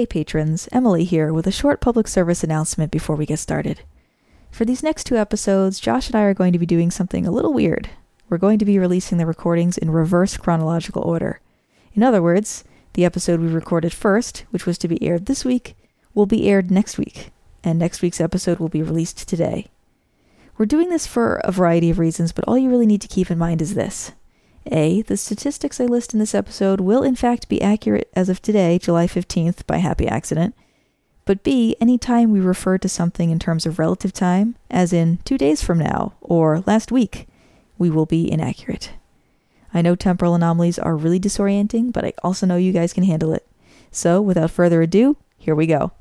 Hey patrons, Emily here with a short public service announcement before we get started. For these next two episodes, Josh and I are going to be doing something a little weird. We're going to be releasing the recordings in reverse chronological order. In other words, the episode we recorded first, which was to be aired this week, will be aired next week, and next week's episode will be released today. We're doing this for a variety of reasons, but all you really need to keep in mind is this. A, the statistics I list in this episode will in fact be accurate as of today, July 15th, by happy accident. But B, any time we refer to something in terms of relative time, as in 2 days from now, or last week, we will be inaccurate. I know temporal anomalies are really disorienting, but I also know you guys can handle it. So, without further ado, here we go.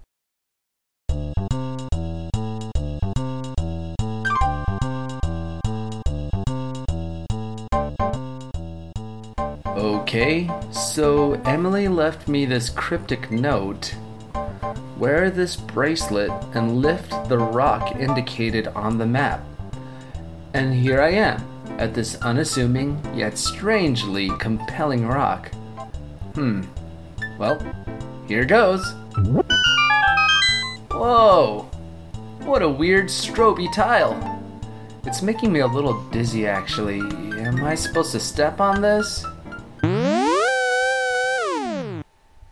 Okay, so Emily left me this cryptic note. Wear this bracelet and lift the rock indicated on the map. And here I am, at this unassuming, yet strangely compelling rock. Well, here goes. Whoa! What a weird stroby tile. It's making me a little dizzy, actually. Am I supposed to step on this?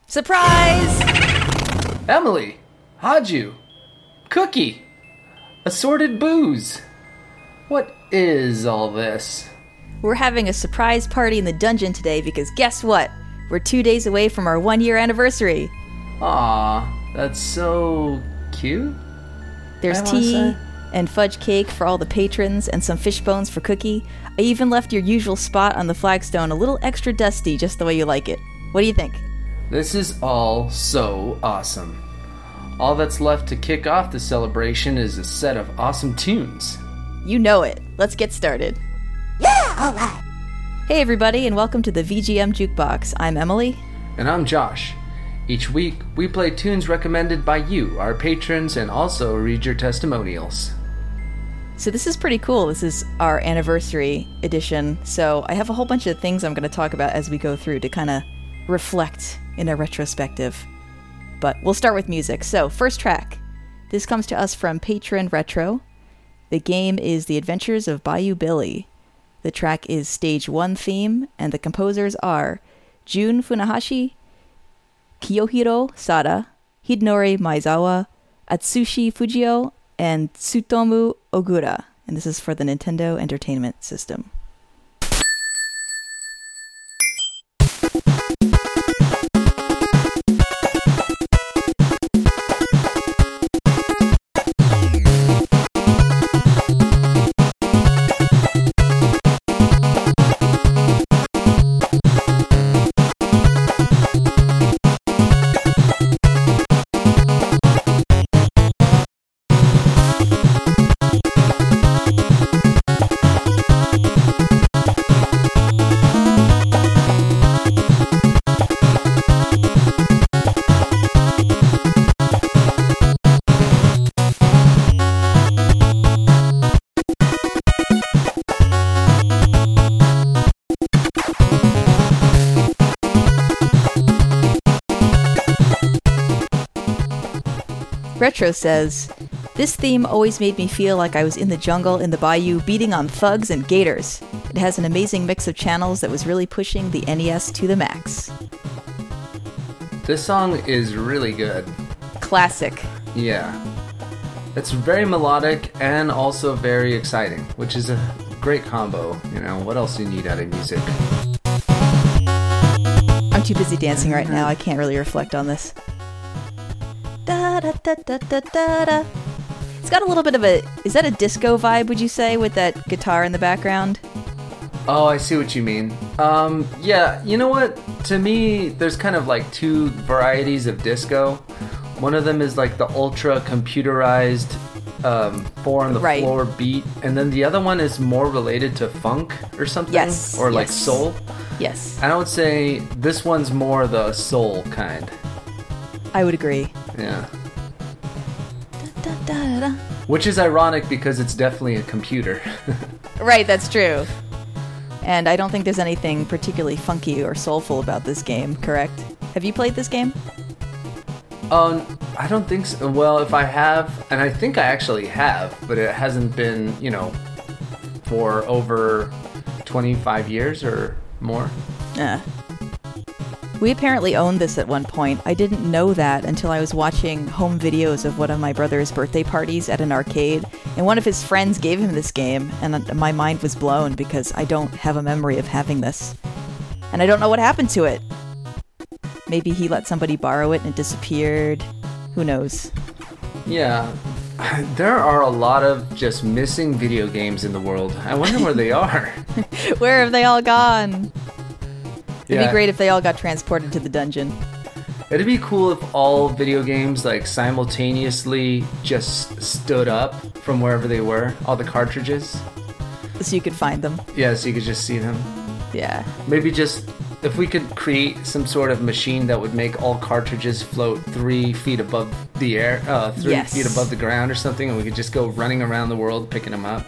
Surprise! Emily! Haju! Cookie! Assorted booze! What is all this? We're having a surprise party in the dungeon today because guess what? We're 2 days away from our 1 year anniversary! Aww, that's so cute. There's tea and fudge cake for all the patrons and some fish bones for Cookie. I even left your usual spot on the flagstone a little extra dusty just the way you like it. What do you think? This is all so awesome. All that's left to kick off the celebration is a set of awesome tunes. You know it. Let's get started. Yeah, all right. Hey everybody, and welcome to the VGM Jukebox. I'm Emily. And I'm Josh. Each week, we play tunes recommended by you, our patrons, and also read your testimonials. So this is pretty cool. This is our anniversary edition. So I have a whole bunch of things I'm going to talk about as we go through to kind of reflect in a retrospective. But we'll start with music. So, first track. This comes to us from Patreon Retro. The game is The Adventures of Bayou Billy. The track is Stage 1 theme, and the composers are Jun Funahashi, Kiyohiro Sada, Hidinori Maizewa, Atsushi Fujio, and Tsutomu Ogura. And this is for the Nintendo Entertainment System. Retro says, this theme always made me feel like I was in the jungle in the bayou beating on thugs and gators. It has an amazing mix of channels that was really pushing the NES to the max. This song is really good. Classic. Yeah. It's very melodic and also very exciting, which is a great combo. You know, what else do you need out of music? I'm too busy dancing right now. I can't really reflect on this. Da, da, da, da, da, da. It's got a little bit of a... Is that a disco vibe, would you say, with that guitar in the background? Oh, I see what you mean. Yeah, you know what? To me, there's kind of like two varieties of disco. One of them is like the ultra-computerized four-on-the-floor beat, and then the other one is more related to funk or something, or like soul. Yes. And I would say this one's more the soul kind. I would agree. Yeah. Which is ironic because it's definitely a computer. Right, that's true. And I don't think there's anything particularly funky or soulful about this game, correct? Have you played this game? I don't think so. Well, if I have, and I think I actually have, but it hasn't been, you know, for over 25 years or more. Yeah. We apparently owned this at one point. I didn't know that until I was watching home videos of one of my brother's birthday parties at an arcade, and one of his friends gave him this game, and my mind was blown because I don't have a memory of having this. And I don't know what happened to it. Maybe he let somebody borrow it and it disappeared. Who knows? Yeah. There are a lot of just missing video games in the world. I wonder where they are. Where have they all gone? It'd be great if they all got transported to the dungeon. It'd be cool if all video games, like, simultaneously just stood up from wherever they were, all the cartridges. So you could find them. Yeah, so you could just see them. Yeah. Maybe just, if we could create some sort of machine that would make all cartridges float 3 feet above the air, 3 feet above the ground or something, and we could just go running around the world picking them up.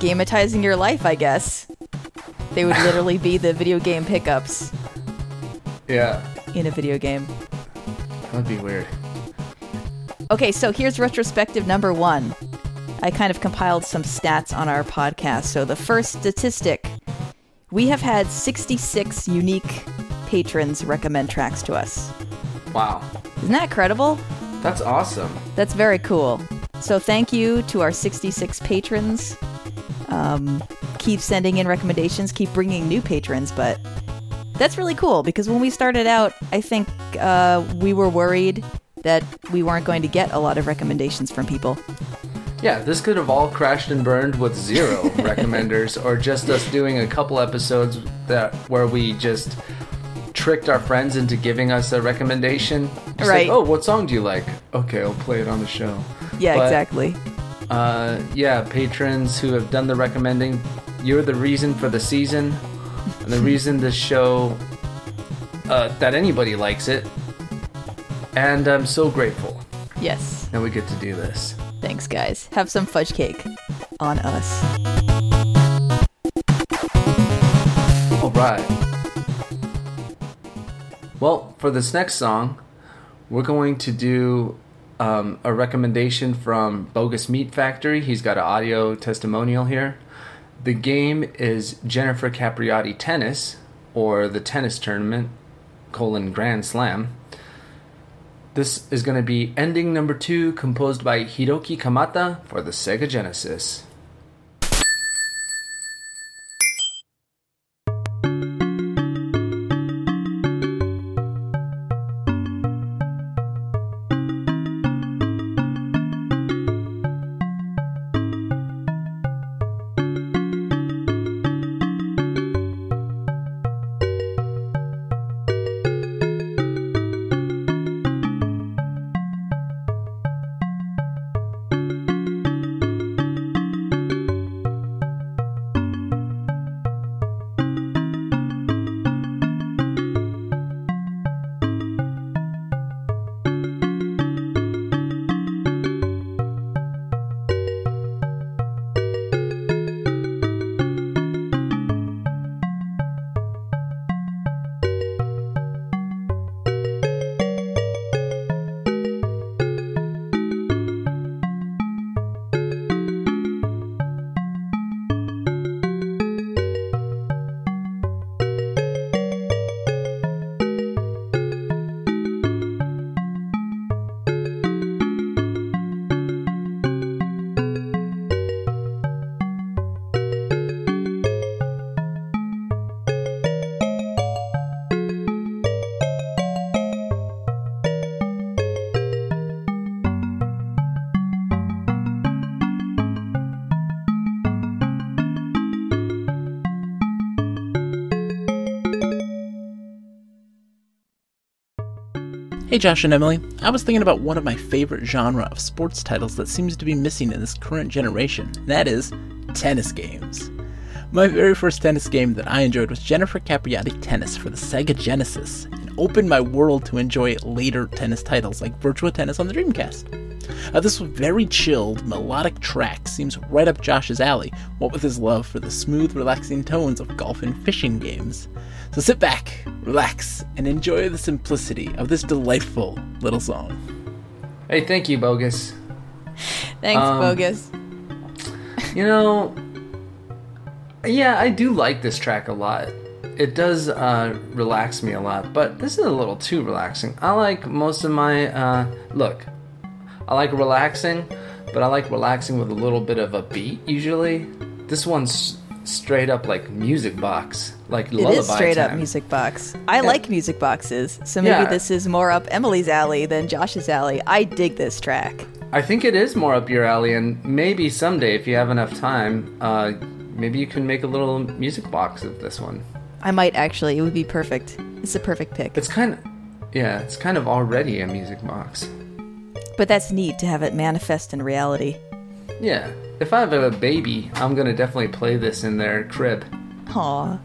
Gametizing your life, I guess. They would literally be the video game pickups. Yeah. In a video game. That would be weird. Okay, so here's retrospective number one. I kind of compiled some stats on our podcast. So the first statistic, we have had 66 unique patrons recommend tracks to us. Wow. Isn't that incredible? That's awesome. That's very cool. So thank you to our 66 patrons. Keep sending in recommendations, keep bringing new patrons, but that's really cool because when we started out, I think we were worried that we weren't going to get a lot of recommendations from people. Yeah, this could have all crashed and burned with zero recommenders or just us doing a couple episodes where we just tricked our friends into giving us a recommendation. Just right. Like, oh, what song do you like? Okay, I'll play it on the show. Yeah, but, exactly. Patrons who have done the recommending, you're the reason for the season, and the reason this show, that anybody likes it, and I'm so grateful. Yes. And we get to do this. Thanks, guys. Have some fudge cake on us. All right. Well, for this next song, we're going to do a recommendation from Bogus Meat Factory. He's got an audio testimonial here. The game is Jennifer Capriati Tennis, or the tennis tournament, Grand Slam. This is going to be ending number 2, composed by Hiroki Kamata for the Sega Genesis. Hey Josh and Emily, I was thinking about one of my favorite genre of sports titles that seems to be missing in this current generation, and that is tennis games. My very first tennis game that I enjoyed was Jennifer Capriati Tennis for the Sega Genesis, and opened my world to enjoy later tennis titles like Virtua Tennis on the Dreamcast. This very chilled, melodic track seems right up Josh's alley, what with his love for the smooth, relaxing tones of golf and fishing games. So sit back, relax, and enjoy the simplicity of this delightful little song. Hey, thank you, Bogus. Thanks, Bogus. You know, yeah, I do like this track a lot. It does relax me a lot, but this is a little too relaxing. I like most of my... I like relaxing, but I like relaxing with a little bit of a beat, usually. This one's straight up like music box, like lullaby time. It is straight up music box. I like music boxes, so maybe this is more up Emily's alley than Josh's alley. I dig this track. I think it is more up your alley, and maybe someday, if you have enough time, maybe you can make a little music box of this one. I might, actually. It would be perfect. It's a perfect pick. It's kind of already a music box. But that's neat to have it manifest in reality. Yeah. If I have a baby, I'm going to definitely play this in their crib. Aw.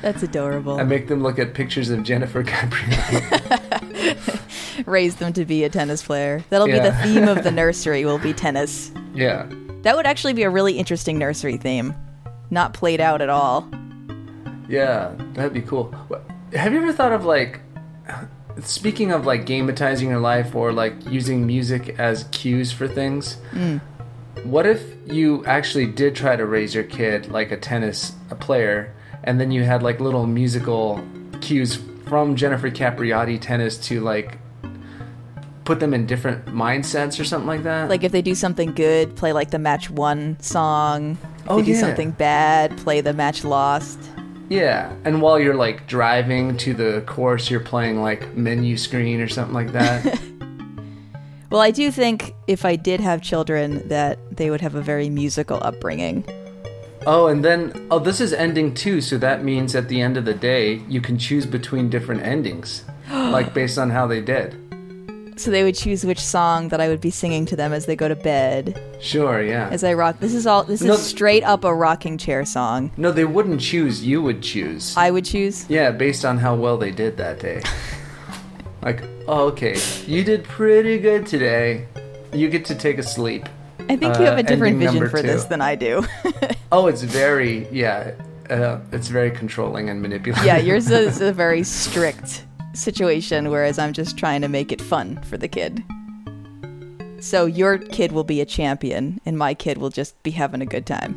That's adorable. I make them look at pictures of Jennifer Capriati. Raise them to be a tennis player. That'll be the theme of the nursery, will be tennis. Yeah. That would actually be a really interesting nursery theme. Not played out at all. Yeah, that'd be cool. Have you ever thought of, like... Speaking of, like, gametizing your life or, like, using music as cues for things, what if you actually did try to raise your kid like a tennis player, and then you had, like, little musical cues from Jennifer Capriati Tennis to, like, put them in different mindsets or something like that? Like, if they do something good, play, like, the match won song. If they do something bad, play the match lost. Yeah, and while you're, like, driving to the course, you're playing, like, menu screen or something like that. Well, I do think if I did have children that they would have a very musical upbringing. Oh, and then, this is ending 2, so that means at the end of the day, you can choose between different endings, like, based on how they did. So they would choose which song that I would be singing to them as they go to bed. Sure, yeah. As I rock. This is straight up a rocking chair song. No, they wouldn't choose. You would choose. I would choose? Yeah, based on how well they did that day. Like, okay, you did pretty good today. You get to take a sleep. I think you have a different vision for this than I do. It's very, it's very controlling and manipulative. Yeah, yours is a very strict situation, whereas I'm just trying to make it fun for the kid. So your kid will be a champion and my kid will just be having a good time.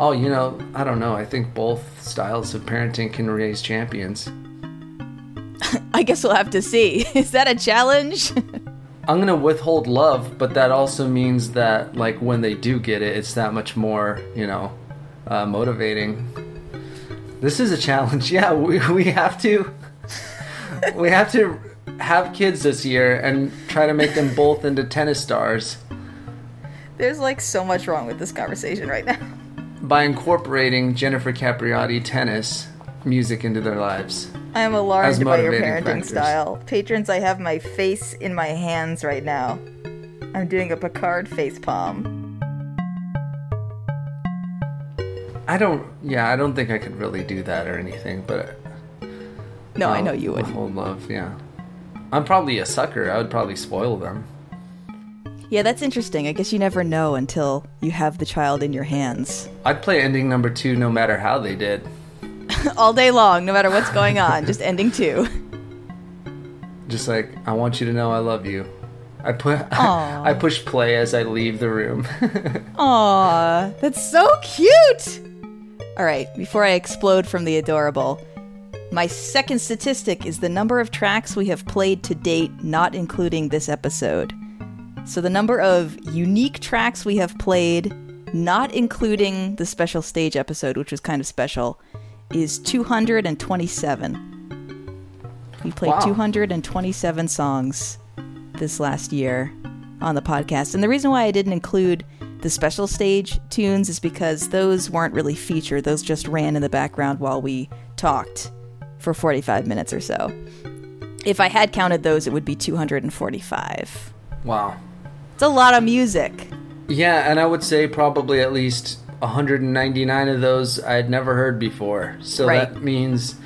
Oh, you know, I don't know. I think both styles of parenting can raise champions. I guess we'll have to see. Is that a challenge? I'm going to withhold love, but that also means that, like, when they do get it, it's that much more, you know, motivating. This is a challenge. Yeah, we have to. We have to have kids this year and try to make them both into tennis stars. There's, like, so much wrong with this conversation right now. By incorporating Jennifer Capriati tennis music into their lives. I am alarmed by your parenting style. Patrons, I have my face in my hands right now. I'm doing a Picard face palm. I don't think I could really do that or anything, but... No, I know you would. Withhold love, yeah. I'm probably a sucker. I would probably spoil them. Yeah, that's interesting. I guess you never know until you have the child in your hands. I'd play ending number 2 no matter how they did. All day long, no matter what's going on. Just ending 2. Just like, I want you to know I love you. I push play as I leave the room. Aw, that's so cute! All right, before I explode from the adorable... My second statistic is the number of tracks we have played to date, not including this episode. So the number of unique tracks we have played, not including the special stage episode, which was kind of special, is 227. We played 227 songs this last year on the podcast. And the reason why I didn't include the special stage tunes is because those weren't really featured. Those just ran in the background while we talked for 45 minutes or so. If I had counted those, it would be 245. Wow. It's a lot of music. Yeah, and I would say probably at least 199 of those I had never heard before. So that means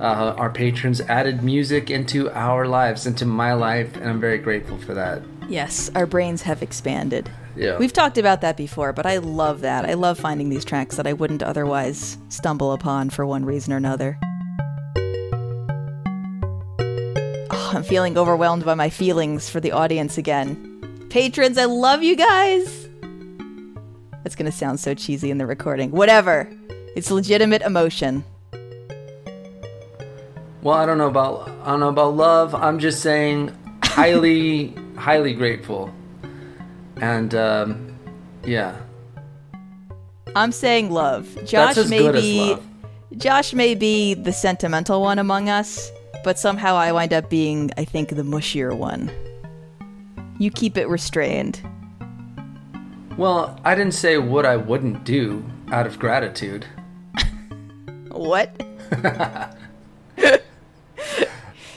our patrons added music into our lives, into my life, and I'm very grateful for that. Yes, our brains have expanded. Yeah. We've talked about that before, but I love that. I love finding these tracks that I wouldn't otherwise stumble upon for one reason or another. Oh, I'm feeling overwhelmed by my feelings for the audience again. Patrons, I love you guys! That's going to sound so cheesy in the recording. Whatever. It's legitimate emotion. Well, I don't know about love. I'm just saying highly, highly grateful. And, yeah. I'm saying love. Josh may be the sentimental one among us, but somehow I wind up being, I think, the mushier one. You keep it restrained. Well, I didn't say what I wouldn't do out of gratitude. What?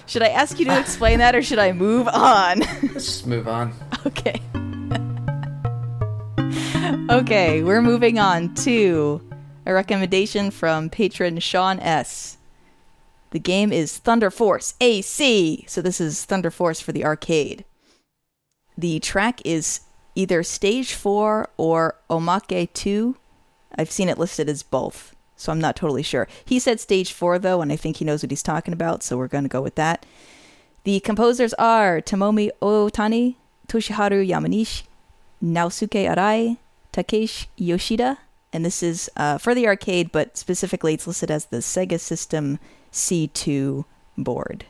Should I ask you to explain that, or should I move on? Let's just move on. Okay. Okay, we're moving on to a recommendation from patron Sean S. The game is Thunder Force AC. So this is Thunder Force for the arcade. The track is either Stage 4 or Omake 2. I've seen it listed as both, so I'm not totally sure. He said Stage 4, though, and I think he knows what he's talking about, so we're going to go with that. The composers are Tomomi Ootani, Toshiharu Yamanishi, Naosuke Arai, Takeshi Yoshida, and this is for the arcade, but specifically it's listed as the Sega System C2 board.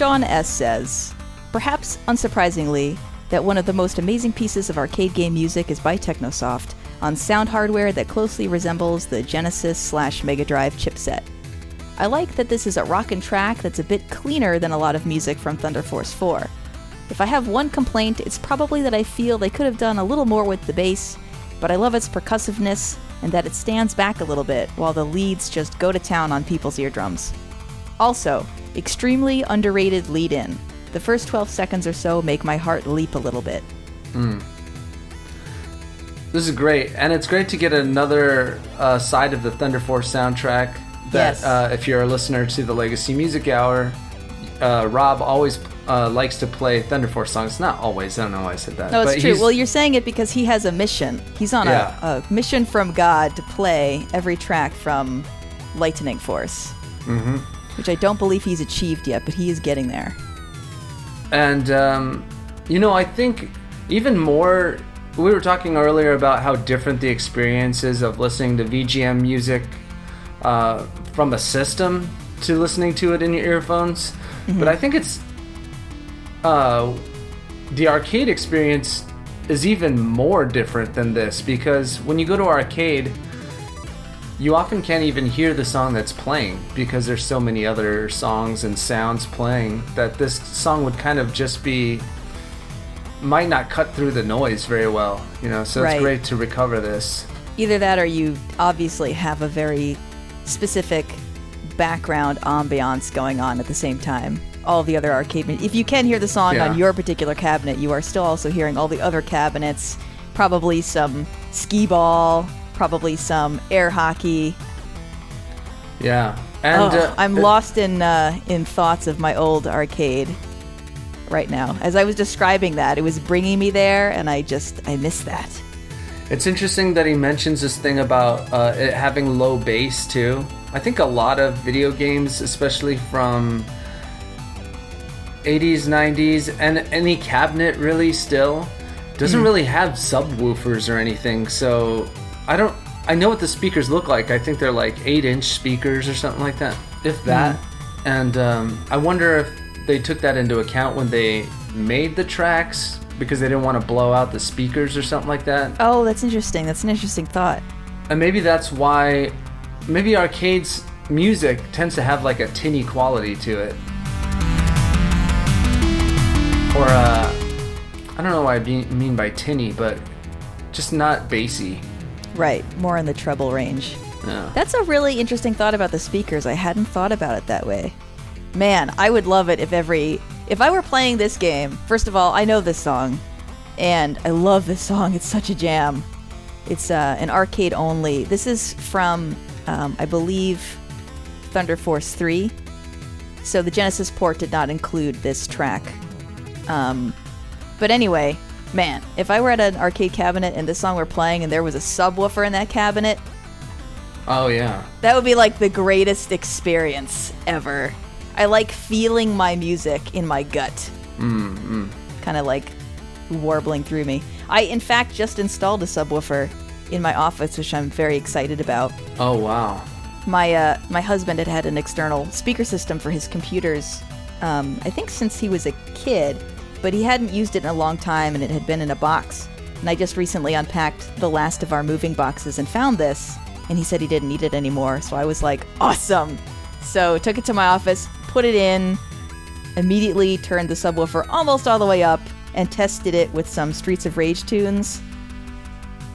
Sean S. says, perhaps unsurprisingly, that one of the most amazing pieces of arcade game music is by Technosoft on sound hardware that closely resembles the Genesis/Mega Drive chipset. I like that this is a rockin' track that's a bit cleaner than a lot of music from Thunder Force 4. If I have one complaint, it's probably that I feel they could have done a little more with the bass, but I love its percussiveness and that it stands back a little bit while the leads just go to town on people's eardrums. Also, extremely underrated lead-in. The first 12 seconds or so make my heart leap a little bit. This is great, and it's great to get another side of the Thunder Force soundtrack that, yes. If you're a listener to the Legacy Music Hour, Rob always likes to play Thunder Force songs. Not always, I don't know why I said that. No, it's but true. Well, you're saying it because he has a mission. He's on a mission from God to play every track from Lightning Force. Mm-hmm. Which I don't believe he's achieved yet, but he is getting there. And, I think even more, we were talking earlier about how different the experience is of listening to VGM music from a system to listening to it in your earphones. Mm-hmm. But I think it's, the arcade experience is even more different than this, because when you go to arcade, you often can't even hear the song that's playing because there's so many other songs and sounds playing that this song would kind of just be, might not cut through the noise very well, you know, so right. It's great to recover this. Either that or you obviously have a very specific background ambiance going on at the same time. All the other arcade... If you can hear the song on your particular cabinet, you are still also hearing all the other cabinets, probably some skee-ball, probably some air hockey. Yeah. And I'm lost in thoughts of my old arcade right now. As I was describing that, it was bringing me there, and I miss that. It's interesting that he mentions this thing about it having low bass, too. I think a lot of video games, especially from 80s, 90s, and any cabinet really still doesn't really have subwoofers or anything. So I know what the speakers look like. I think they're like 8-inch speakers or something like that, if that. And I wonder if they took that into account when they made the tracks, because they didn't want to blow out the speakers or something like that. Oh, that's interesting. That's an interesting thought. And maybe that's why, maybe arcades music tends to have like a tinny quality to it. Or, I don't know what I mean by tinny, but just not bassy. Right, more in the treble range. Yeah. That's a really interesting thought about the speakers. I hadn't thought about it that way. Man, I would love it if I were playing this game. First of all, I know this song, and I love this song. It's such a jam. It's an arcade only. This is from, I believe, Thunder Force 3. So the Genesis port did not include this track. But anyway, man, if I were at an arcade cabinet and this song were playing and there was a subwoofer in that cabinet... Oh, yeah. That would be like the greatest experience ever. I like feeling my music in my gut. Mm-hmm. Kind of like warbling through me. I, in fact, just installed a subwoofer in my office, which I'm very excited about. Oh, wow. My husband had an external speaker system for his computers, I think since he was a kid, but he hadn't used it in a long time, and it had been in a box. And I just recently unpacked the last of our moving boxes and found this, and he said he didn't need it anymore, so I was like, awesome! So took it to my office, put it in, immediately turned the subwoofer almost all the way up, and tested it with some Streets of Rage tunes.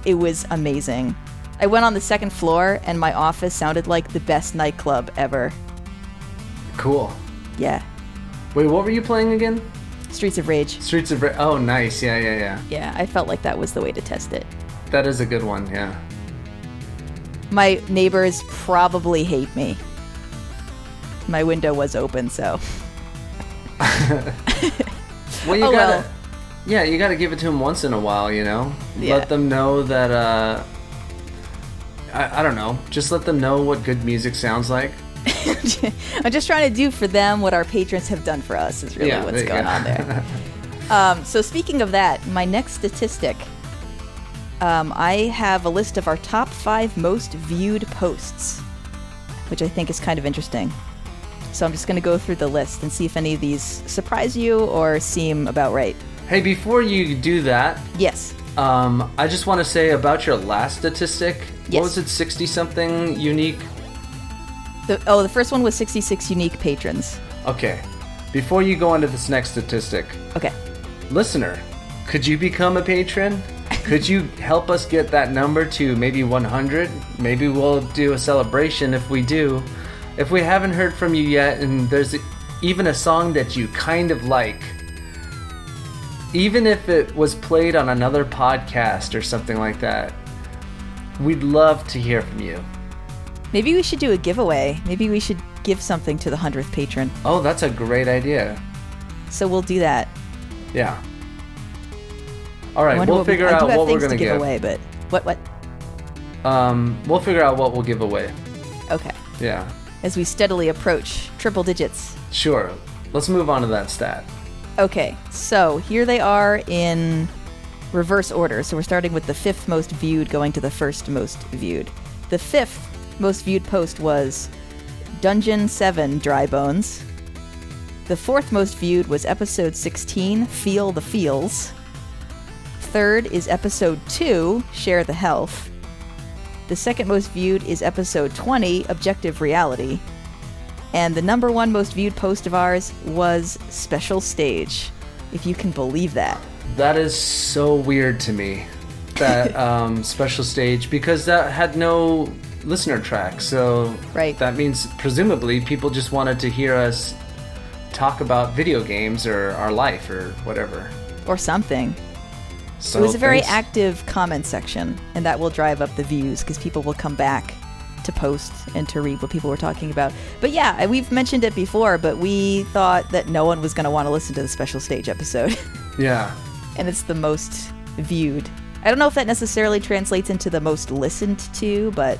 It was amazing. I went on the second floor, and my office sounded like the best nightclub ever. Cool. Yeah. Wait, what were you playing again? Streets of Rage. Streets of Rage. Oh, nice. Yeah. Yeah, I felt like that was the way to test it. That is a good one, yeah. My neighbors probably hate me. My window was open, so... Well, yeah, you gotta give it to them once in a while, you know? Yeah. Let them know that, I don't know. Just let them know what good music sounds like. I'm just trying to do for them what our patrons have done for us is really what's going on there. So speaking of that, my next statistic, I have a list of our top 5 most viewed posts, which I think is kind of interesting. So I'm just going to go through the list and see if any of these surprise you or seem about right. Hey, before you do that, yes. I just want to say about your last statistic, yes. What was it, 60-something unique? The first one was 66 unique patrons. Okay. Before you go on to this next statistic. Okay. Listener, could you become a patron? Could you help us get that number to maybe 100? Maybe we'll do a celebration if we do. If we haven't heard from you yet and there's even a song that you kind of like, even if it was played on another podcast or something like that, we'd love to hear from you. Maybe we should do a giveaway. Maybe we should give something to the 100th patron. Oh, that's a great idea. So we'll do that. Yeah. All right, we'll figure out what we're going to give away, but what? We'll figure out what we'll give away. Okay. Yeah. As we steadily approach triple digits. Sure. Let's move on to that stat. Okay. So here they are in reverse order. So we're starting with the 5th most viewed, going to the 1st most viewed. The 5th most viewed post was Dungeon 7 Dry Bones. The 4th most viewed was episode 16 Feel the Feels. 3rd is episode 2 Share the Health. The second most viewed is episode 20, Objective Reality. And the number one most viewed post of ours was Special Stage, if you can believe that. That is so weird to me, that Special Stage, because that had no listener track. So right. That means presumably people just wanted to hear us talk about video games or our life or whatever. Or something. So it was a very active comment section, and that will drive up the views because people will come back to post and to read what people were talking about. But yeah, we've mentioned it before, but we thought that no one was going to want to listen to the Special Stage episode. Yeah. And it's the most viewed. I don't know if that necessarily translates into the most listened to, but...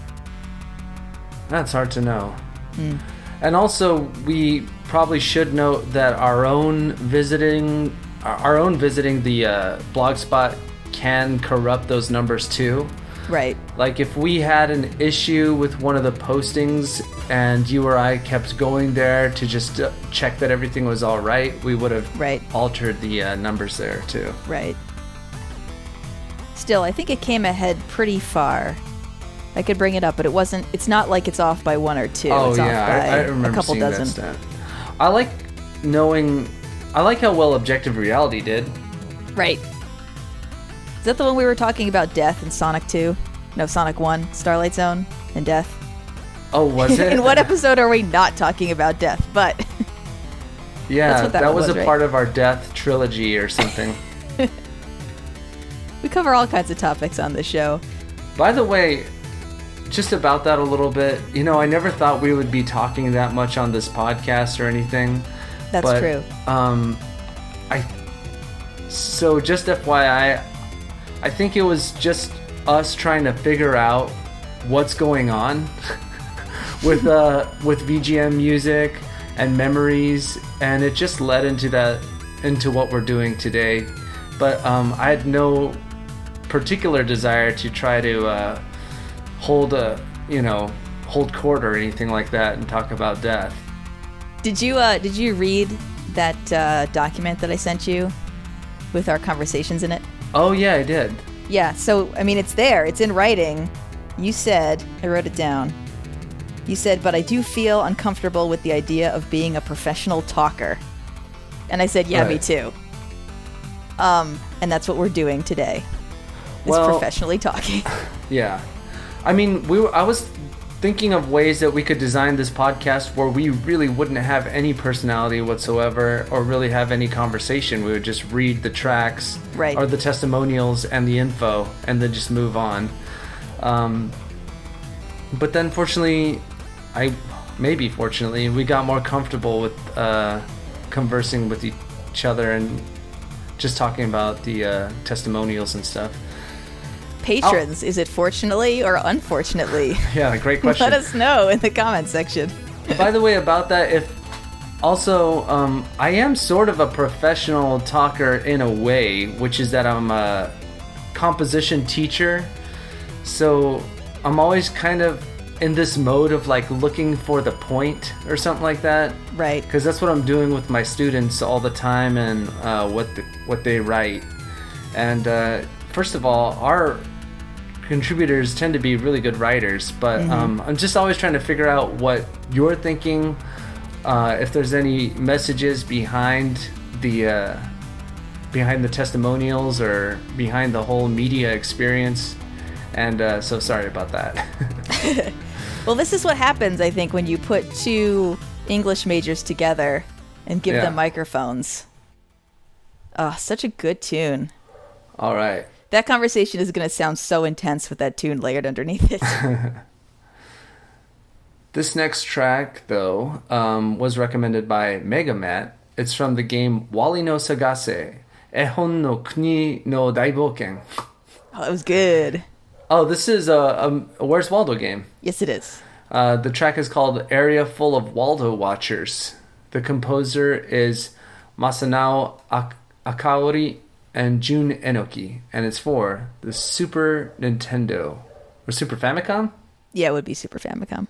That's hard to know. Mm. And also, we probably should note that our own visiting the Blogspot can corrupt those numbers too. Right. Like if we had an issue with one of the postings and you or I kept going there to just check that everything was all right, we would have altered the numbers there too. Right. Still, I think it came ahead pretty far. I could bring it up, but it wasn't. It's not like it's off by one or two. Oh, it's off by I remember a couple seeing dozen. That stat. I like how well Objective Reality did. Right. Is that the one we were talking about Death in Sonic 2? No, Sonic 1, Starlight Zone, and Death. Oh, was it? In what episode are we not talking about Death? But yeah, that was part of our Death trilogy or something. We cover all kinds of topics on this show. By the way, just about that a little bit, you know, I never thought we would be talking that much on this podcast or anything. That's true. So just FYI, I think it was just us trying to figure out what's going on with VGM music and memories, and it just led into what we're doing today. But I had no particular desire to try to hold court or anything like that and talk about Death. Did you read that document that I sent you with our conversations in it? Oh, yeah, I did. Yeah, so, I mean, it's there. It's in writing. You said, I wrote it down. You said, but I do feel uncomfortable with the idea of being a professional talker. And I said, yeah, right. Me too. And that's what we're doing today. Is professionally talking. Yeah. I mean, I was thinking of ways that we could design this podcast where we really wouldn't have any personality whatsoever or really have any conversation. We would just read the tracks or the testimonials and the info and then just move on. But then fortunately, fortunately, we got more comfortable with conversing with each other and just talking about the testimonials and stuff. Patrons, is it fortunately or unfortunately? Yeah, great question. Let us know in the comment section. By the way, about that, I am sort of a professional talker in a way, which is that I'm a composition teacher, so I'm always kind of in this mode of like looking for the point or something like that. Right. Because that's what I'm doing with my students all the time and what they write. And first of all, our contributors tend to be really good writers, but I'm just always trying to figure out what you're thinking, if there's any messages behind the testimonials or behind the whole media experience, and so sorry about that. Well, this is what happens, I think, when you put two English majors together and give them microphones. Oh, such a good tune. All right. That conversation is going to sound so intense with that tune layered underneath it. This next track, though, was recommended by Mega Matt. It's from the game Wally no Sagase, Ehon no Kuni no Daibouken. Oh, that was good. Oh, this is a Where's Waldo game. Yes, it is. The track is called Area Full of Waldo Watchers. The composer is Masanao Akaori and Jun Enoki, and it's for the Super Nintendo. Or Super Famicom? Yeah, it would be Super Famicom.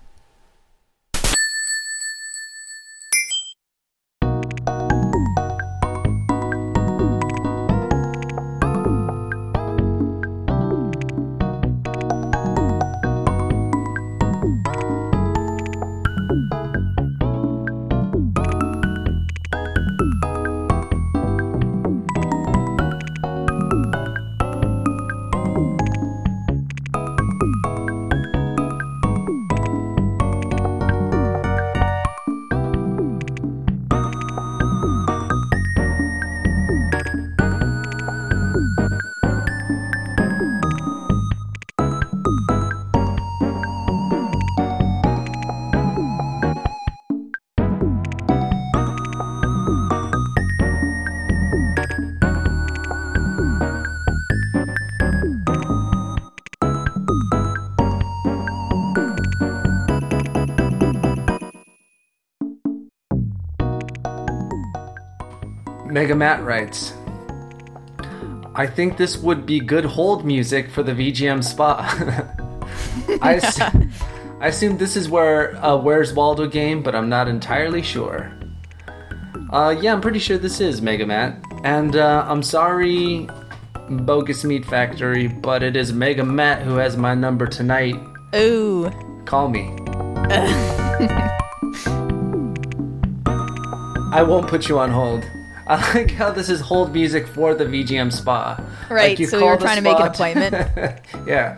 Mega Matt writes, I think this would be good hold music for the VGM spot. I assume this is where Where's Waldo game, but I'm not entirely sure. Yeah, I'm pretty sure this is Mega Matt. And I'm sorry, Bogus Meat Factory, but it is Mega Matt who has my number tonight. Ooh. Call me. I won't put you on hold. I like how this is hold music for the VGM spa. Right, like so we were trying to make an appointment. Yeah.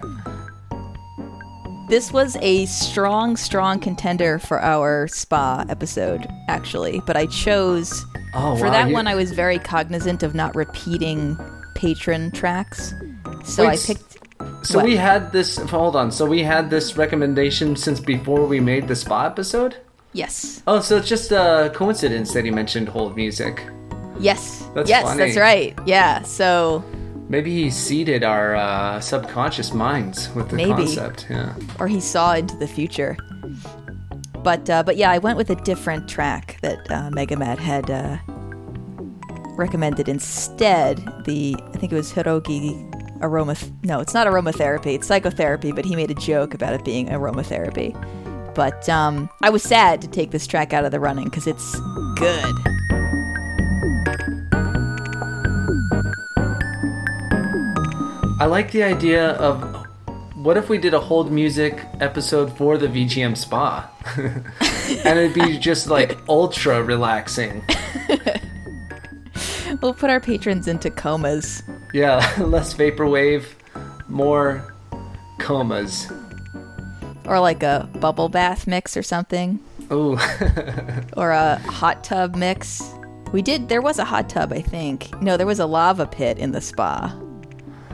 This was a strong, strong contender for our spa episode, actually. But I chose... I was very cognizant of not repeating patron tracks. So I picked... So we had this... Hold on. So we had this recommendation since before we made the spa episode? Yes. Oh, so it's just a coincidence that he mentioned hold music. Yes. That's funny. That's right. Yeah, so... Maybe he seeded our subconscious minds with the concept. Yeah. Or he saw into the future. But yeah, I went with a different track that Mega Matt had recommended instead. I think it was Hiroki No, it's not aromatherapy. It's psychotherapy, but he made a joke about it being aromatherapy. But I was sad to take this track out of the running because it's good. I like the idea of what if we did a hold music episode for the VGM spa? And it'd be just like ultra relaxing. We'll put our patrons into comas. Yeah, less vaporwave, more comas. Or like a bubble bath mix or something. Ooh. Or a hot tub mix. There was a hot tub, I think. No, there was a lava pit in the spa.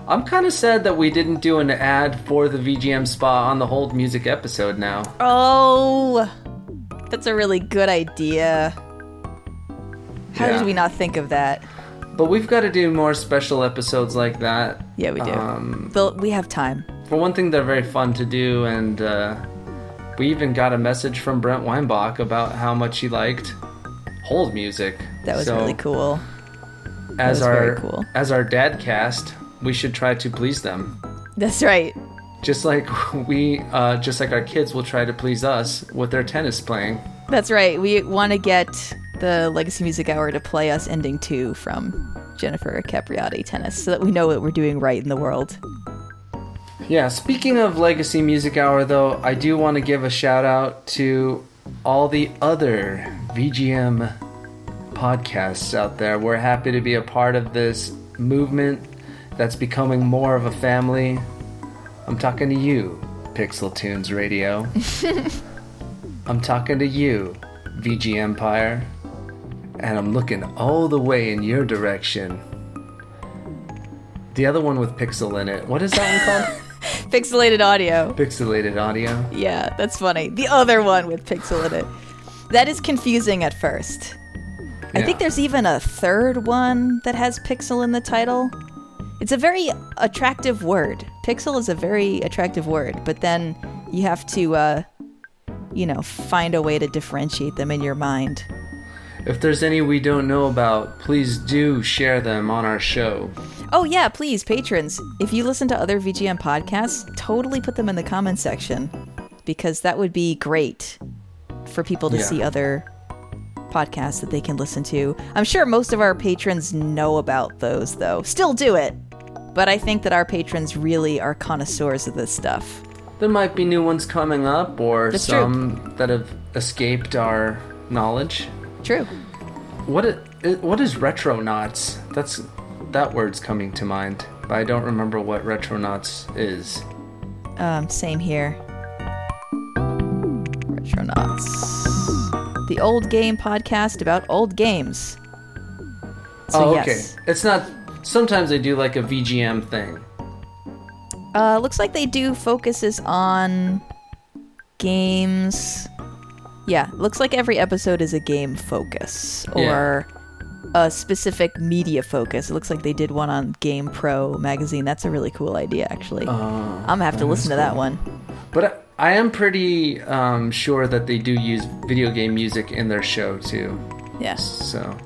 I'm kind of sad that we didn't do an ad for the VGM Spa on the Hold Music episode now. Oh, that's a really good idea. How did we not think of that? But we've got to do more special episodes like that. Yeah, we do. We have time. For one thing, they're very fun to do, and we even got a message from Brent Weinbach about how much he liked Hold Music. That was really cool. As our dad cast... We should try to please them. That's right. Just like our kids will try to please us with their tennis playing. That's right. We want to get the Legacy Music Hour to play us ending 2 from Jennifer Capriati Tennis so that we know what we're doing right in the world. Yeah, speaking of Legacy Music Hour, though, I do want to give a shout out to all the other VGM podcasts out there. We're happy to be a part of this movement that's becoming more of a family. I'm talking to you, Pixel Tunes Radio. I'm talking to you, VG Empire. And I'm looking all the way in your direction. The other one with Pixel in it. What is that one called? Pixelated Audio. Pixelated Audio. Yeah, that's funny. The other one with Pixel in it. That is confusing at first. Yeah. I think there's even a third one that has Pixel in the title. It's a very attractive word. Pixel is a very attractive word, but then you have to, find a way to differentiate them in your mind. If there's any we don't know about, please do share them on our show. Oh, yeah, please, patrons. If you listen to other VGM podcasts, totally put them in the comment section, because that would be great for people to see other podcasts that they can listen to. I'm sure most of our patrons know about those, though. Still do it. But I think that our patrons really are connoisseurs of this stuff. There might be new ones coming up, or that's some true. That have escaped our knowledge. True. What is Retronauts? That word's coming to mind, but I don't remember what Retronauts is. Same here. Retronauts. The old game podcast about old games. So, oh, okay. Yes. It's not... Sometimes they do like a VGM thing. Looks like they do focuses on games. Yeah, looks like every episode is a game focus or a specific media focus. It looks like they did one on Game Pro magazine. That's a really cool idea, actually. I'm going to have to listen to that one. But I am pretty sure that they do use video game music in their show, too. Yes. Yeah. So...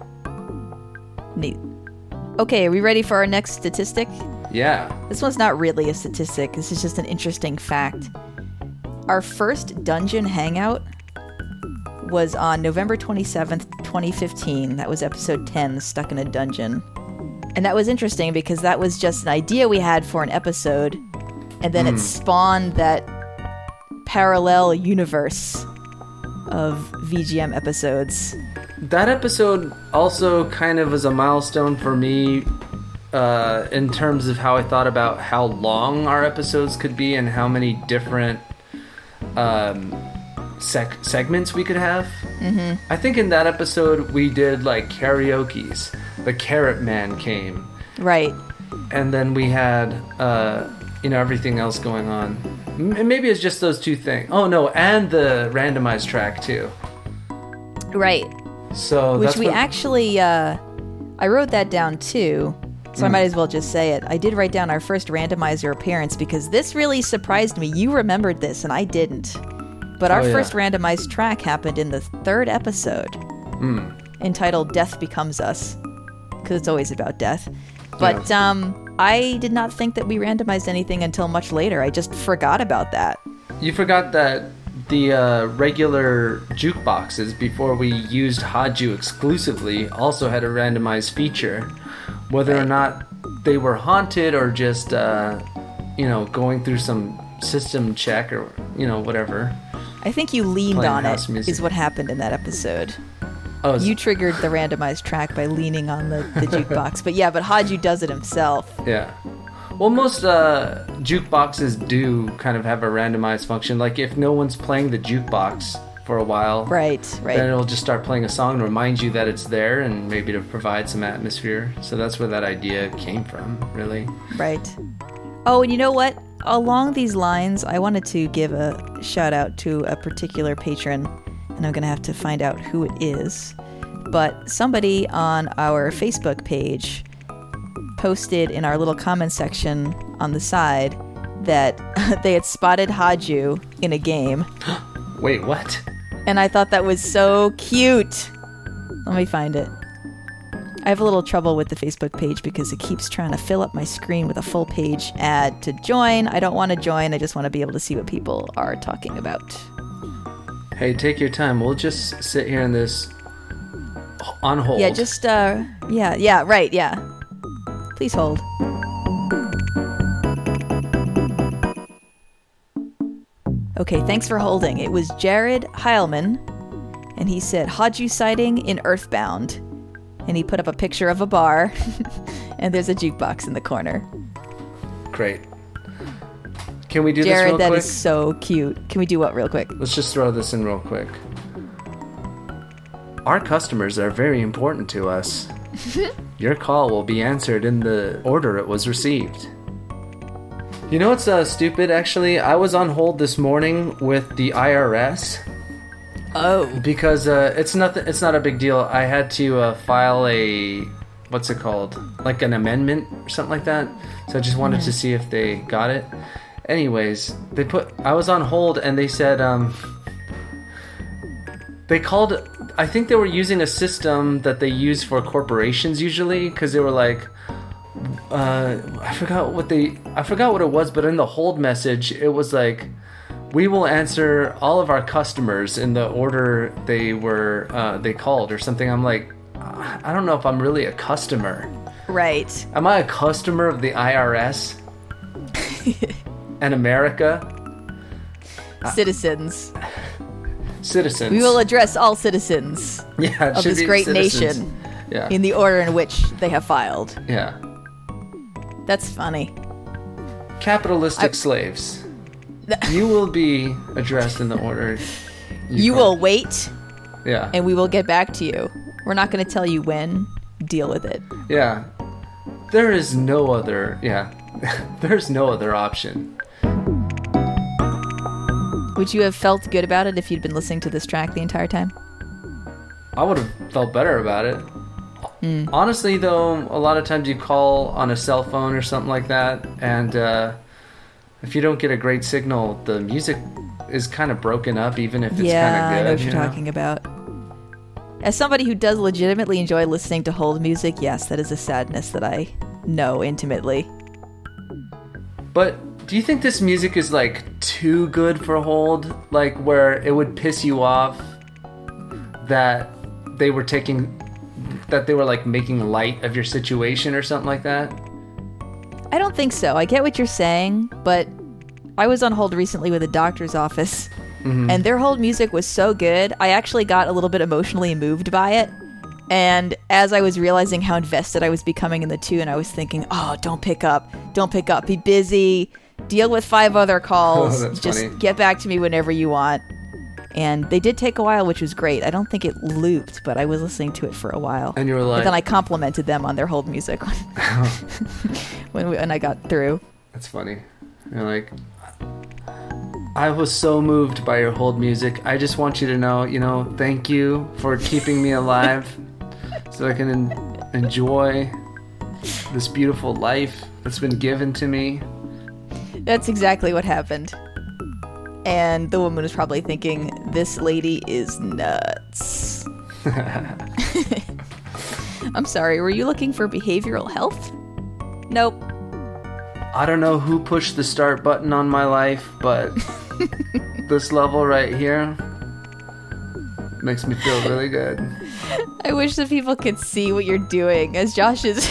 Neat. Okay, are we ready for our next statistic? Yeah. This one's not really a statistic. This is just an interesting fact. Our first dungeon hangout was on November 27th, 2015. That was episode 10, Stuck in a Dungeon. And that was interesting because that was just an idea we had for an episode, and then it spawned that parallel universe of VGM episodes. That episode also kind of was a milestone for me in terms of how I thought about how long our episodes could be and how many different segments we could have. Mm-hmm. I think in that episode we did like karaoke's. The Carrot Man came. Right. And then we had everything else going on. Maybe it's just those two things. Oh no, and the randomized track too. Right. So which we actually, I wrote that down too, so I might as well just say it. I did write down our first randomizer appearance because this really surprised me. You remembered this and I didn't. But our first randomized track happened in the third episode, entitled Death Becomes Us, because it's always about death. But I did not think that we randomized anything until much later. I just forgot about that. You forgot that the regular jukeboxes, before we used Haju exclusively, also had a randomized feature. Whether or not they were haunted or just, going through some system check or, whatever. I think you leaned on it, is what happened in that episode. Oh, you triggered the randomized track by leaning on the jukebox. But Haju does it himself. Yeah. Well, most jukeboxes do kind of have a randomized function. Like, if no one's playing the jukebox for a while, right, then it'll just start playing a song to remind you that it's there and maybe to provide some atmosphere. So that's where that idea came from, really. Right. Oh, and you know what? Along these lines, I wanted to give a shout-out to a particular patron, and I'm going to have to find out who it is. But somebody on our Facebook page posted in our little comment section on the side that they had spotted Haju in a game. Wait, what? And I thought that was so cute. Let me find it. I have a little trouble with the Facebook page because it keeps trying to fill up my screen with a full page ad to join. I don't want to join. I just want to be able to see what people are talking about. Hey, take your time. We'll just sit here in this on hold. Yeah, just, yeah, right, yeah. Please hold. Okay, thanks for holding. It was Jared Heilman, and he said, Haju sighting in Earthbound. And he put up a picture of a bar, and there's a jukebox in the corner. Great. Can we do Jared, this real quick? Jared, that is so cute. Can we do what real quick? Let's just throw this in real quick. Our customers are very important to us. Your call will be answered in the order it was received. You know what's stupid, actually? I was on hold this morning with the IRS. Oh. Because it's not a big deal. I had to file a... What's it called? Like an amendment or something like that. So I just wanted to see if they got it. Anyways, I was on hold and they said, they called, I think they were using a system that they use for corporations usually, because they were like, I forgot what it was, but in the hold message, it was like, we will answer all of our customers in the order they called or something. I'm like, I don't know if I'm really a customer. Right. Am I a customer of the IRS? And America? Citizens. We will address all citizens of this great nation in the order in which they have filed. Yeah. That's funny. Capitalistic slaves. You will be addressed in the order. You will wait. Yeah. And we will get back to you. We're not going to tell you when. Deal with it. Yeah. There is no other... Yeah. There's no other option. Would you have felt good about it if you'd been listening to this track the entire time? I would have felt better about it. Honestly, though, a lot of times you call on a cell phone or something like that, and if you don't get a great signal, the music is kind of broken up, even if it's kind of good. Yeah, I know what you're talking about. As somebody who does legitimately enjoy listening to hold music, yes, that is a sadness that I know intimately. But do you think this music is, like, too good for hold? Like, where it would piss you off that they were making light of your situation or something like that? I don't think so. I get what you're saying, but I was on hold recently with a doctor's office, mm-hmm. and their hold music was so good, I actually got a little bit emotionally moved by it. And as I was realizing how invested I was becoming in the tune, I was thinking, oh, don't pick up, be busy, deal with 5 other calls, Get back to me whenever you want. And they did take a while, which was great. I don't think it looped, but I was listening to it for a while. And you were like... But then I complimented them on their hold music when I got through. That's funny. You're like, I was so moved by your hold music. I just want you to know, thank you for keeping me alive so I can enjoy this beautiful life that's been given to me. That's exactly what happened. And the woman was probably thinking, this lady is nuts. I'm sorry, were you looking for behavioral health? Nope. I don't know who pushed the start button on my life, but this level right here makes me feel really good. I wish that people could see what you're doing as Josh is...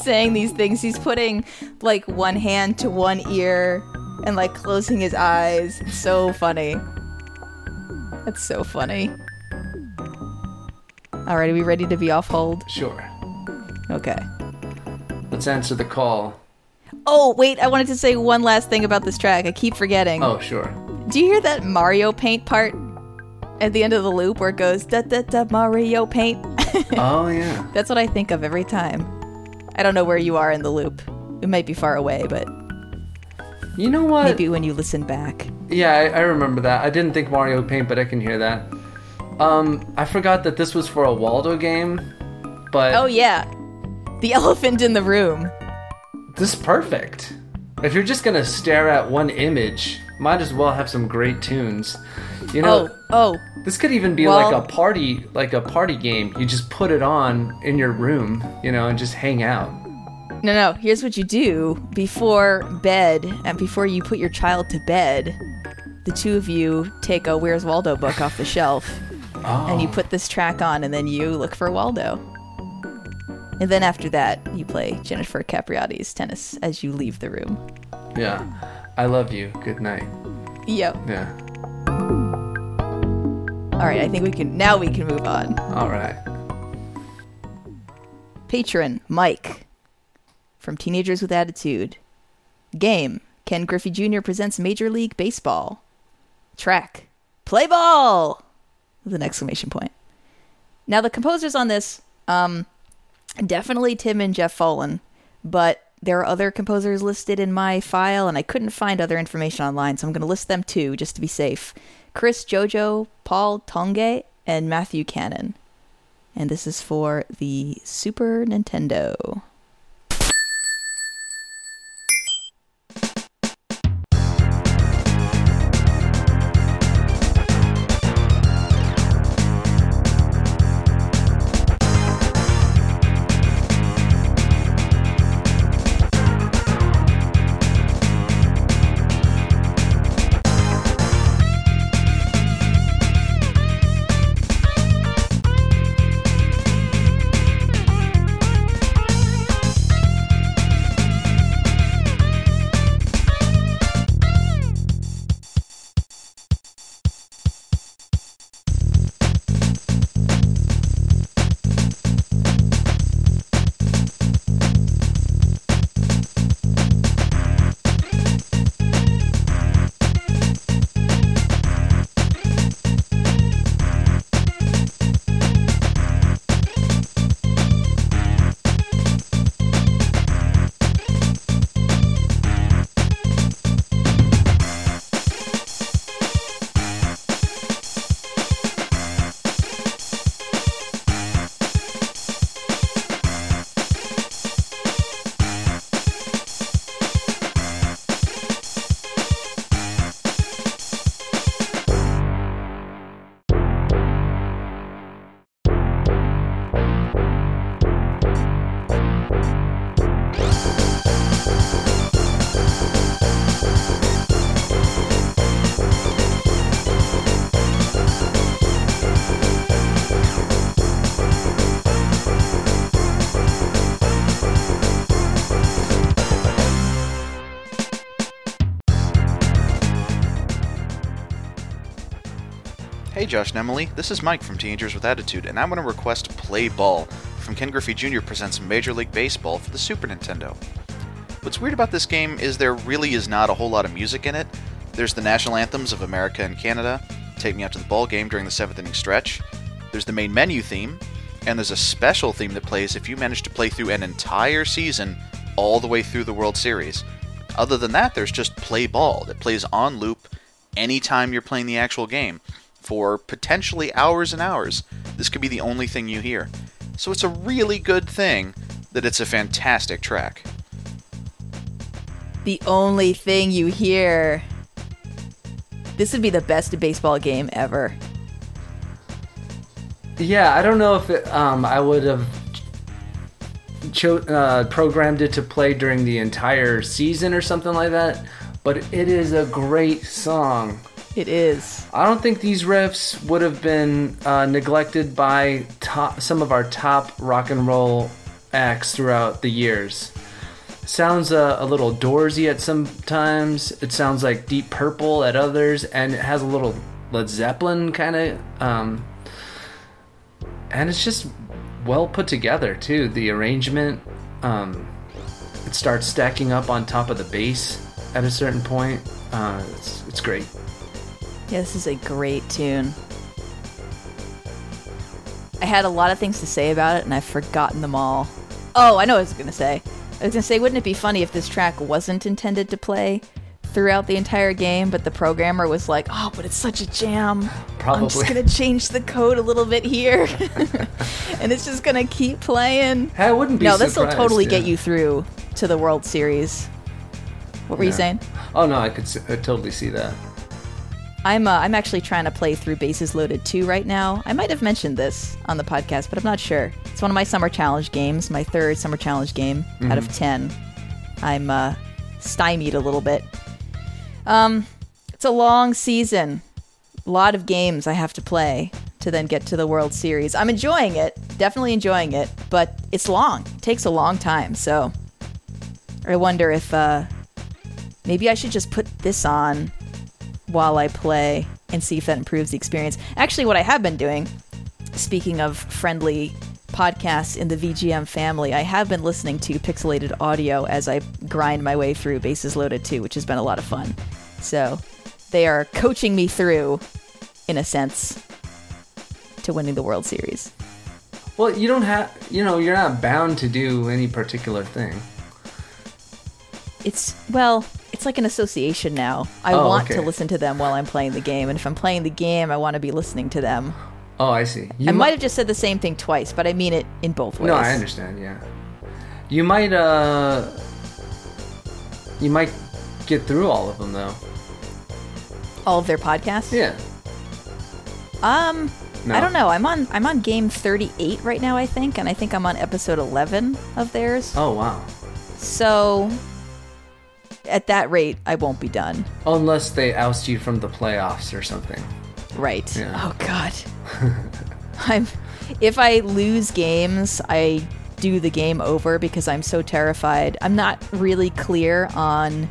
saying these things. He's putting, like, one hand to one ear... and, like, closing his eyes. It's so funny. That's so funny. Alright, are we ready to be off hold? Sure. Okay. Let's answer the call. Oh, wait, I wanted to say one last thing about this track. I keep forgetting. Oh, sure. Do you hear that Mario Paint part at the end of the loop where it goes, da-da-da, Mario Paint? Oh, yeah. That's what I think of every time. I don't know where you are in the loop. It might be far away, but... You know what? Maybe when you listen back. Yeah, I remember that. I didn't think Mario Paint, but I can hear that. I forgot that this was for a Waldo game, but... Oh, yeah. The elephant in the room. This is perfect. If you're just going to stare at one image, might as well have some great tunes. You know, this could even be like a party game. You just put it on in your room, and just hang out. No, here's what you do before bed and before you put your child to bed. The two of you take a Where's Waldo book off the shelf and you put this track on and then you look for Waldo. And then after that, you play Jennifer Capriati's Tennis as you leave the room. Yeah. I love you. Good night. Yep. Yeah. All right, I think we can move on. All right. Patron Mike from Teenagers with Attitude. Game, Ken Griffey Jr. presents Major League Baseball. Track, Play Ball! With an exclamation point. Now, the composers on this, definitely Tim and Jeff Follen, but there are other composers listed in my file, and I couldn't find other information online, so I'm going to list them too, just to be safe. Chris Jojo, Paul Tonge, and Matthew Cannon. And this is for the Super Nintendo. Hey Josh and Emily, this is Mike from Teenagers with Attitude, and I want to request Play Ball from Ken Griffey Jr. presents Major League Baseball for the Super Nintendo. What's weird about this game is there really is not a whole lot of music in it. There's the national anthems of America and Canada, Take Me Out to the Ball Game during the 7th inning stretch, there's the main menu theme, and there's a special theme that plays if you manage to play through an entire season all the way through the World Series. Other than that, there's just Play Ball that plays on loop anytime you're playing the actual game, for potentially hours and hours. This could be the only thing you hear. So it's a really good thing that it's a fantastic track. The only thing you hear. This would be the best baseball game ever. Yeah, I don't know if it, I would have programmed it to play during the entire season or something like that, but it is a great song. It is. I don't think these riffs would have been neglected by some of our top rock and roll acts throughout the years. Sounds a little Doorsy at some times. It sounds like Deep Purple at others, and it has a little Led Zeppelin kind of. And it's just well put together too. The arrangement, it starts stacking up on top of the bass at a certain point. It's great. Yeah, this is a great tune. I had a lot of things to say about it, and I've forgotten them all. Oh, I know what I was going to say. I was going to say, wouldn't it be funny if this track wasn't intended to play throughout the entire game, but the programmer was like, oh, but it's such a jam. Probably. I'm just going to change the code a little bit here, and it's just going to keep playing. I wouldn't be surprised. No, this will totally get you through to the World Series. What were you saying? Oh, no, I totally see that. I'm actually trying to play through Bases Loaded 2 right now. I might have mentioned this on the podcast, but I'm not sure. It's one of my Summer Challenge games, my third Summer Challenge game out of 10. I'm stymied a little bit. It's a long season. A lot of games I have to play to then get to the World Series. I'm enjoying it, definitely enjoying it, but it's long. It takes a long time, so I wonder if maybe I should just put this on while I play and see if that improves the experience. Actually, what I have been doing, speaking of friendly podcasts in the VGM family, I have been listening to Pixelated Audio as I grind my way through Bases Loaded 2, which has been a lot of fun. So they are coaching me through, in a sense, to winning the World Series. Well, you don't have, you're not bound to do any particular thing. It's like an association now. I want to listen to them while I'm playing the game, and if I'm playing the game, I want to be listening to them. Oh, I see. I might have just said the same thing twice, but I mean it in both ways. No, I understand, yeah. You might get through all of them, though. All of their podcasts? Yeah. No. I don't know. I'm on game 38 right now, I think, and I think I'm on episode 11 of theirs. Oh, wow. So at that rate, I won't be done. Unless they oust you from the playoffs or something. Right. Yeah. Oh, God. If I lose games, I do the game over because I'm so terrified. I'm not really clear on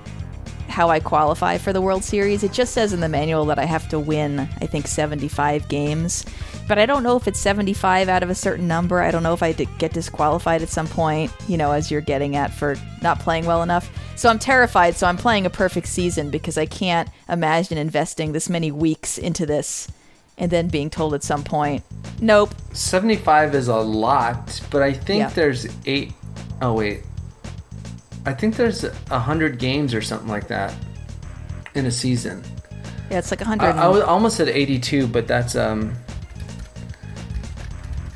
how I qualify for the World Series. It just says in the manual that I have to win, I think, 75 games. But I don't know if it's 75 out of a certain number. I don't know if I get disqualified at some point, as you're getting at for not playing well enough. So I'm terrified, so I'm playing a perfect season because I can't imagine investing this many weeks into this and then being told at some point, nope. 75 is a lot, but I think there's I think there's 100 games or something like that in a season. Yeah, it's like 100. I almost said 82, but that's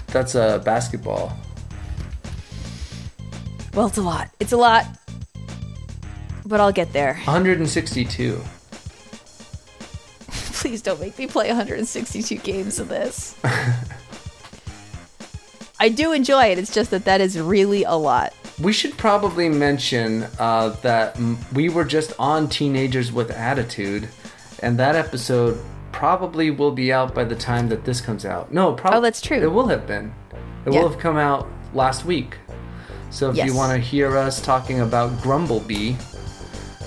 basketball. Well, it's a lot. It's a lot, but I'll get there. 162. Please don't make me play 162 games of this. I do enjoy it. It's just that is really a lot. We should probably mention that we were just on Teenagers with Attitude, and that episode probably will be out by the time that this comes out. No, probably. Oh, that's true. It will have been. It will have come out last week. So if you want to hear us talking about Grumblebee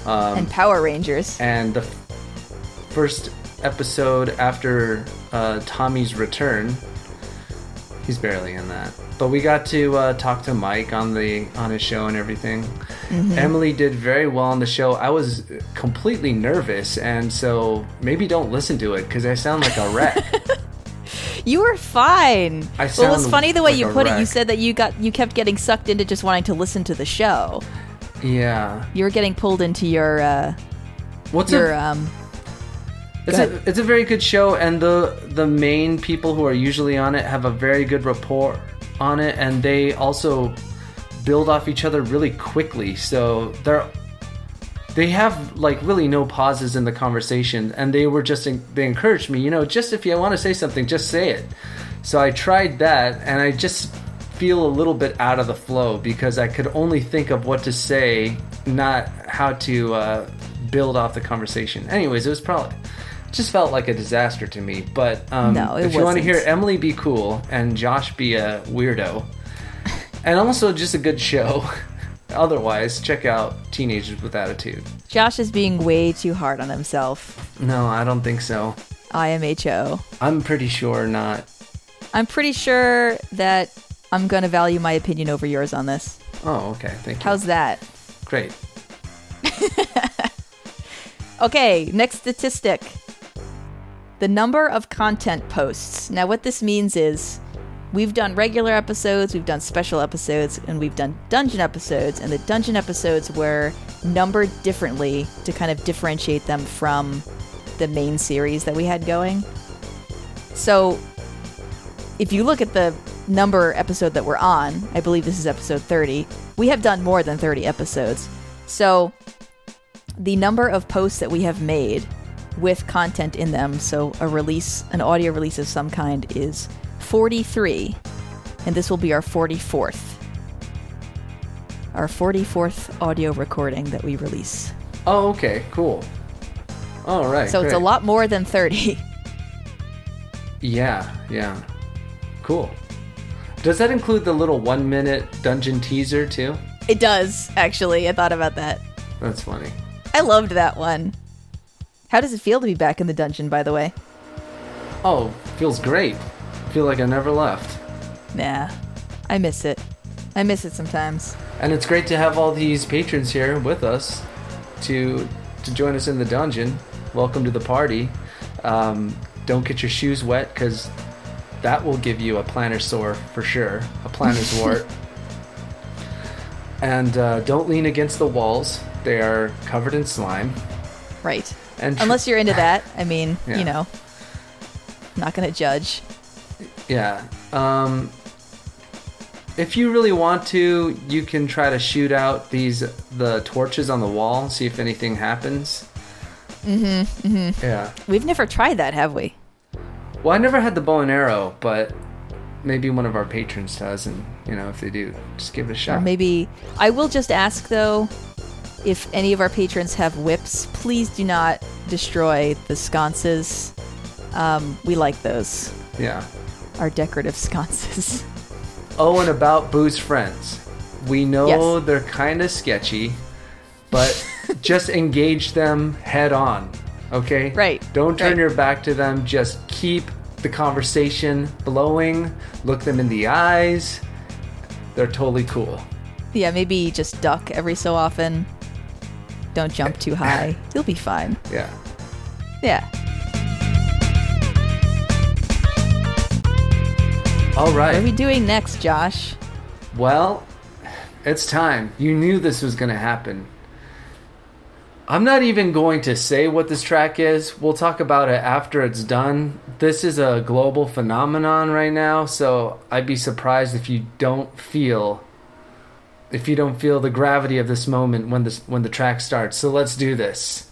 and Power Rangers and the first episode after Tommy's return. He's barely in that. But we got to talk to Mike on his show and everything. Mm-hmm. Emily did very well on the show. I was completely nervous, and so maybe don't listen to it because I sound like a wreck. You were fine. Well, it was funny the way like you put it. You said that you kept getting sucked into just wanting to listen to the show. Yeah. You were getting pulled into your It's a very good show, and the main people who are usually on it have a very good rapport on it, and they also build off each other really quickly. So they have like really no pauses in the conversation, and they encouraged me, just if you want to say something, just say it. So I tried that, and I just feel a little bit out of the flow because I could only think of what to say, not how to build off the conversation. Anyways, it was probably... just felt like a disaster to me, but no, if you want to hear Emily be cool and Josh be a weirdo and also just a good show, otherwise check out Teenagers with Attitude. Josh is being way too hard on himself. No, I don't think so. IMHO. I'm pretty sure not. I'm pretty sure that I'm going to value my opinion over yours on this. Oh, okay. Thank you. How's that? Great. Okay, next statistic. The number of content posts. Now, what this means is we've done regular episodes, we've done special episodes, and we've done dungeon episodes, and the dungeon episodes were numbered differently to kind of differentiate them from the main series that we had going. So if you look at the number episode that we're on, I believe this is episode 30, we have done more than 30 episodes. So the number of posts that we have made with content in them, so an audio release of some kind, is 43, and this will be our 44th. Our 44th audio recording that we release. Oh, okay, cool. All right. So great. It's a lot more than 30. Yeah. Cool. Does that include the little 1-minute dungeon teaser, too? It does, actually. I thought about that. That's funny. I loved that one. How does it feel to be back in the dungeon, by the way? Oh, feels great. I feel like I never left. Nah, I miss it. I miss it sometimes. And it's great to have all these patrons here with us to join us in the dungeon. Welcome to the party. Don't get your shoes wet, because that will give you a plantar sore for sure. A plantar's wart. And don't lean against the walls. They are covered in slime. Right. Unless you're into that. I mean, yeah. I'm not going to judge. Yeah. If you really want to, you can try to shoot out the torches on the wall, see if anything happens. Mm-hmm. Mm-hmm. Yeah. We've never tried that, have we? Well, I never had the bow and arrow, but maybe one of our patrons does, and, if they do, just give it a shot. Or maybe... I will just ask, though... if any of our patrons have whips, please do not destroy the sconces. We like those. Yeah. Our decorative sconces. Oh, and about Boo's friends. We know They're kind of sketchy, but just engage them head on, okay? Right. Don't turn your back to them. Just keep the conversation flowing. Look them in the eyes. They're totally cool. Yeah, maybe just duck every so often. Don't jump too high. You'll be fine. Yeah. All right. What are we doing next, Josh? Well, it's time. You knew this was going to happen. I'm not even going to say what this track is. We'll talk about it after it's done. This is a global phenomenon right now, so I'd be surprised if you don't feel... if you don't feel the gravity of this moment when the track starts. So let's do this.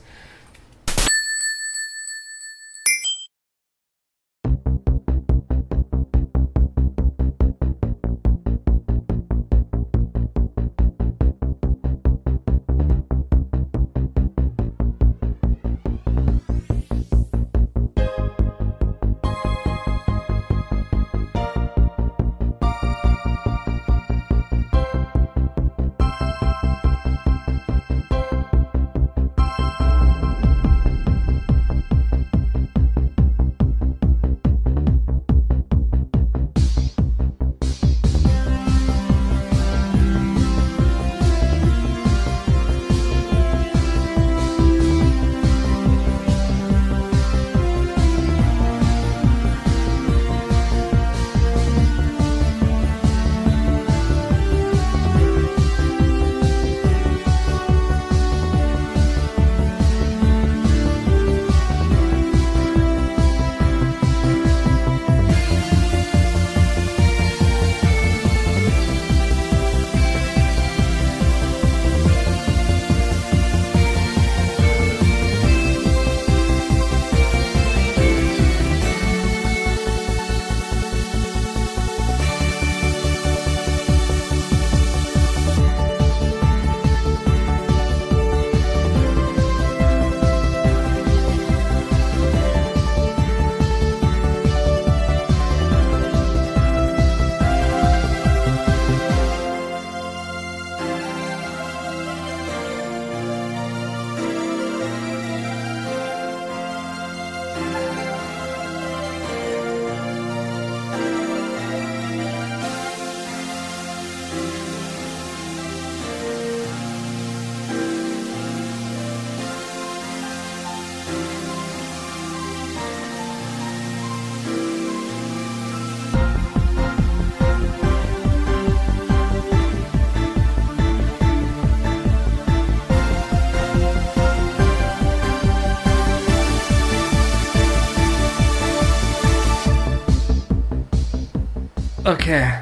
Okay.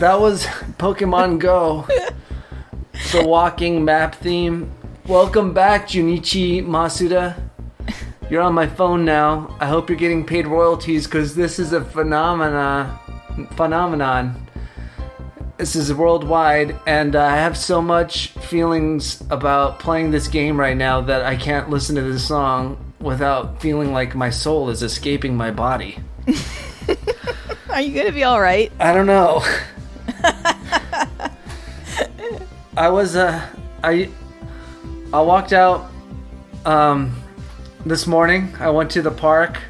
That was Pokemon Go, the walking map theme. Welcome back, Junichi Masuda. You're on my phone now. I hope you're getting paid royalties, because this is a phenomenon. This is worldwide, and I have so much feelings about playing this game right now that I can't listen to this song without feeling like my soul is escaping my body. Are you going to be all right? I don't know. I walked out this morning. I went to the park.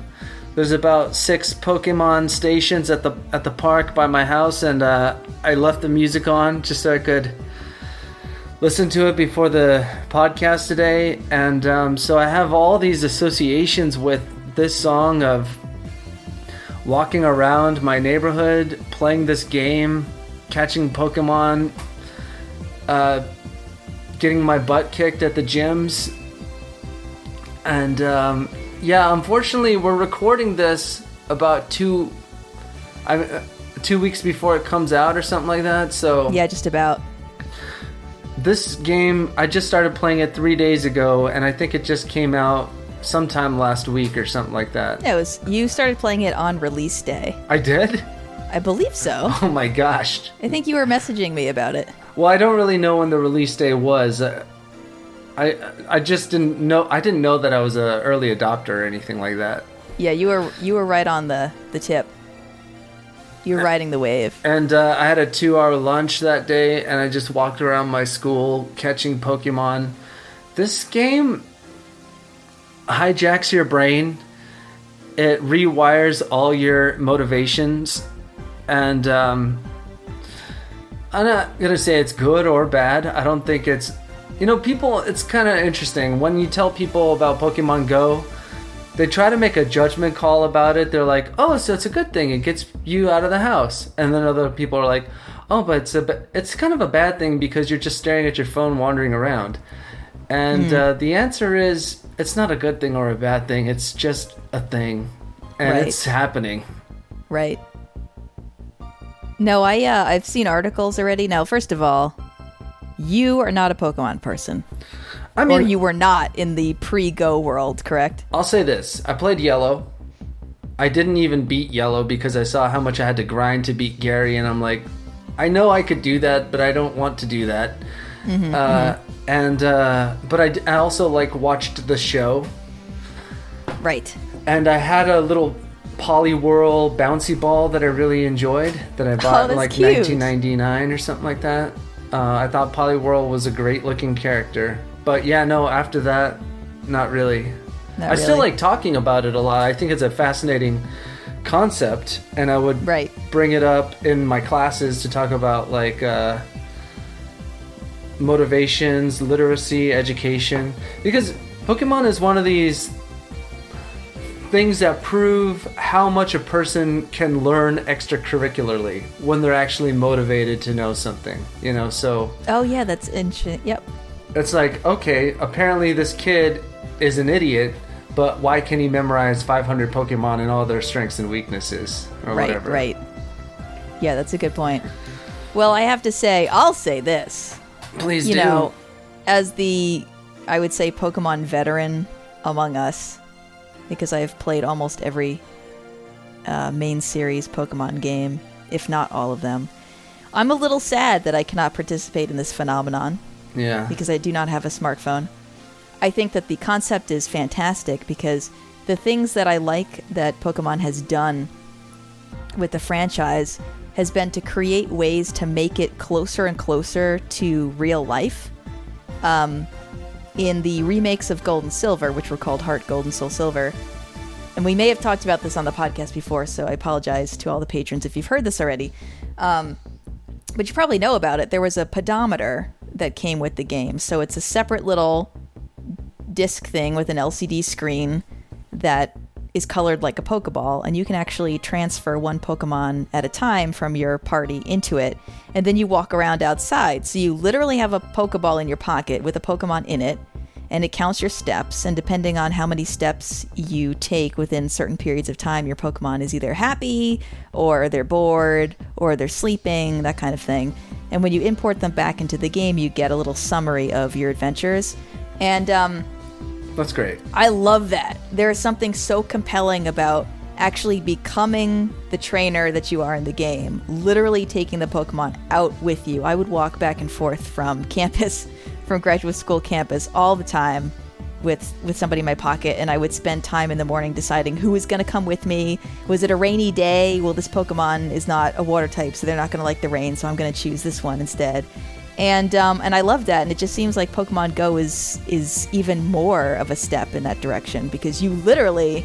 There's about 6 Pokemon stations at the park by my house, and I left the music on just so I could listen to it before the podcast today. And so I have all these associations with this song of walking around my neighborhood, playing this game, catching Pokemon, getting my butt kicked at the gyms. And yeah, unfortunately, we're recording this about 2 weeks before it comes out or something like that. So yeah, just about. This game, I just started playing it 3 days ago, and I think it just came out sometime last week or something like that. Yeah, you started playing it on release day. I did? I believe so. Oh my gosh. I think you were messaging me about it. Well, I don't really know when the release day was. I just didn't know. I didn't know that I was an early adopter or anything like that. Yeah, you were right on the tip. You were riding the wave. And I had a 2-hour lunch that day, and I just walked around my school catching Pokemon. This game hijacks your brain. It rewires all your motivations. And I'm not going to say it's good or bad. I don't think it's... You know, people, it's kind of interesting. When you tell people about Pokemon Go, they try to make a judgment call about it. They're like, oh, so it's a good thing. It gets you out of the house. And then other people are like, oh, but it's kind of a bad thing because you're just staring at your phone wandering around. And the answer is, it's not a good thing or a bad thing. It's just a thing. And it's happening. Right. No, I've seen articles already. Now, first of all, you are not a Pokemon person. I mean, or you were not in the pre-Go world, correct? I'll say this. I played Yellow. I didn't even beat Yellow because I saw how much I had to grind to beat Gary, and I'm like, I know I could do that, but I don't want to do that. And but I also like watched the show. Right. And I had a little Poliwhirl bouncy ball that I really enjoyed that I bought in like cute. 1999 or something like that. I thought Poliwhirl was a great looking character. But yeah, no, after that, not really. I still like talking about it a lot. I think it's a fascinating concept, and I would bring it up in my classes to talk about like motivations, literacy, education. Because Pokemon is one of these things that prove how much a person can learn extracurricularly when they're actually motivated to know something, you know, so... Oh, yeah, that's ancient. Yep. It's like, okay, apparently this kid is an idiot, but why can he memorize 500 Pokemon and all their strengths and weaknesses or whatever? Right. Yeah, that's a good point. Well, I have to say, I'll say this. Please do. You know, as the, I would say, Pokemon veteran among us, because I have played almost every main series Pokemon game, if not all of them, I'm a little sad that I cannot participate in this phenomenon. Yeah. Because I do not have a smartphone. I think that the concept is fantastic because the things that I like that Pokemon has done with the franchise has been to create ways to make it closer and closer to real life. In the remakes of Gold and Silver, which were called Heart, Gold, and Soul Silver, and we may have talked about this on the podcast before, so I apologize to all the patrons if you've heard this already, but you probably know about it. There was a pedometer that came with the game, so it's a separate little disc thing with an LCD screen that is colored like a Pokeball, and you can actually transfer one Pokemon at a time from your party into it, and then you walk around outside. So you literally have a Pokeball in your pocket with a Pokemon in it, and it counts your steps, and depending on how many steps you take within certain periods of time, your Pokemon is either happy, or they're bored, or they're sleeping, that kind of thing. And when you import them back into the game, you get a little summary of your adventures. And that's great. I love that. There is something so compelling about actually becoming the trainer that you are in the game, literally taking the Pokemon out with you. I would walk back and forth from campus, from graduate school campus, all the time with somebody in my pocket, and I would spend time in the morning deciding who was going to come with me. Was it a rainy day? Well, this Pokemon is not a water type, so they're not going to like the rain, so I'm going to choose this one instead. And I love that, and it just seems like Pokemon Go is even more of a step in that direction, because you literally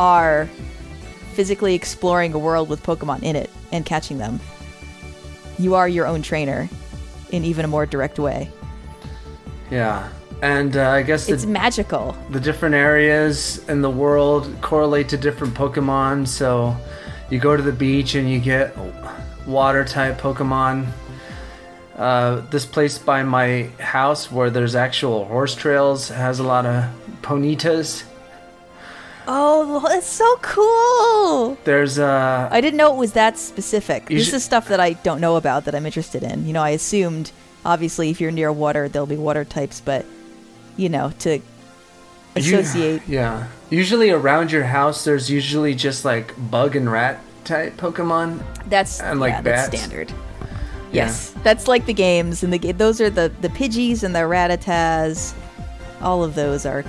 are physically exploring a world with Pokemon in it and catching them. You are your own trainer in even a more direct way. Yeah, and I guess it's magical. The different areas in the world correlate to different Pokemon, so you go to the beach and you get water-type Pokemon. This place by my house where there's actual horse trails has a lot of ponitas. Oh, that's so cool! There's I didn't know it was that specific. This is stuff that I don't know about that I'm interested in. You know, I assumed, obviously, if you're near water, there'll be water types, but, you know, to associate... Yeah. Usually around your house, there's usually just, like, bug and rat type Pokemon. That's standard. Yes, yeah. That's like the games. And those are the Pidgeys and the Rattatas. All of those are...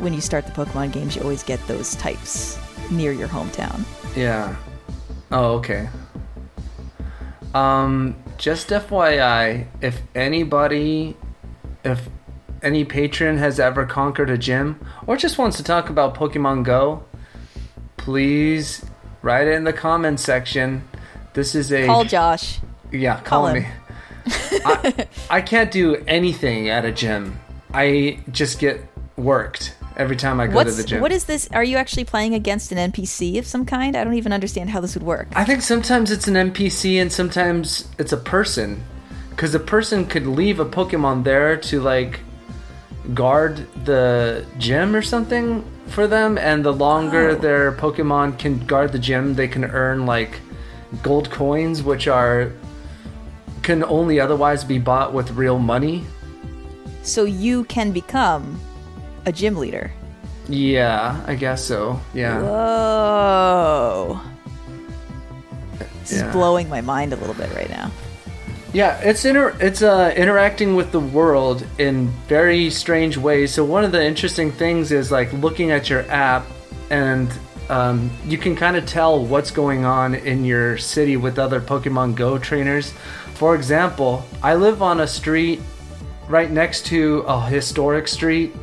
When you start the Pokemon games, you always get those types near your hometown. Yeah. Oh, okay. Just FYI, if any patron has ever conquered a gym or just wants to talk about Pokemon Go, please write it in the comments section. This is a... Call Josh. Yeah, call me. I can't do anything at a gym. I just get worked every time I go to the gym. What is this? Are you actually playing against an NPC of some kind? I don't even understand how this would work. I think sometimes it's an NPC and sometimes it's a person, because a person could leave a Pokemon there to like guard the gym or something for them, and the longer their Pokemon can guard the gym, they can earn like gold coins, which can only otherwise be bought with real money. So you can become a gym leader. Yeah, I guess so. Yeah. Whoa. This is blowing my mind a little bit right now. Yeah, it's interacting with the world in very strange ways. So one of the interesting things is like looking at your app, and you can kind of tell what's going on in your city with other Pokemon Go trainers. For example, I live on a street right next to a historic street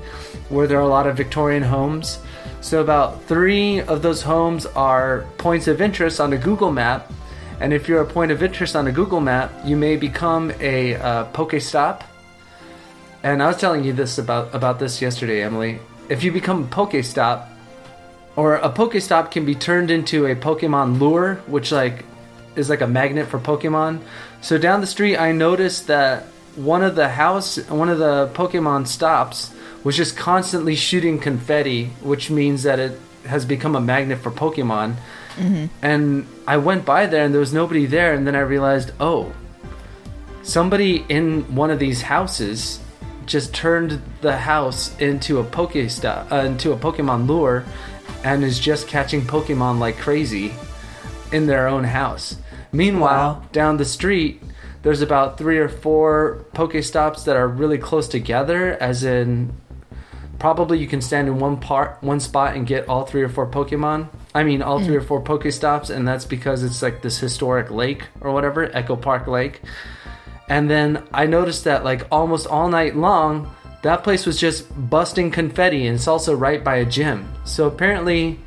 where there are a lot of Victorian homes. So about 3 of those homes are points of interest on a Google map. And if you're a point of interest on a Google map, you may become a Pokestop. And I was telling you this about this yesterday, Emily. If you become a Pokestop, or a Pokestop can be turned into a Pokemon lure, which like is like a magnet for Pokemon. So down the street, I noticed that one of the Pokemon stops was just constantly shooting confetti, which means that it has become a magnet for Pokemon. Mm-hmm. And I went by there and there was nobody there, and then I realized, oh, somebody in one of these houses just turned the house into a into a Pokemon lure and is just catching Pokemon like crazy in their own house. Meanwhile, down the street, there's about 3 or 4 Pokestops that are really close together, as in probably you can stand in one spot and get all 3 or 4 Pokemon. I mean, all 3 or 4 Pokestops, and that's because it's like this historic lake or whatever, Echo Park Lake. And then I noticed that like almost all night long, that place was just busting confetti, and it's also right by a gym. So apparently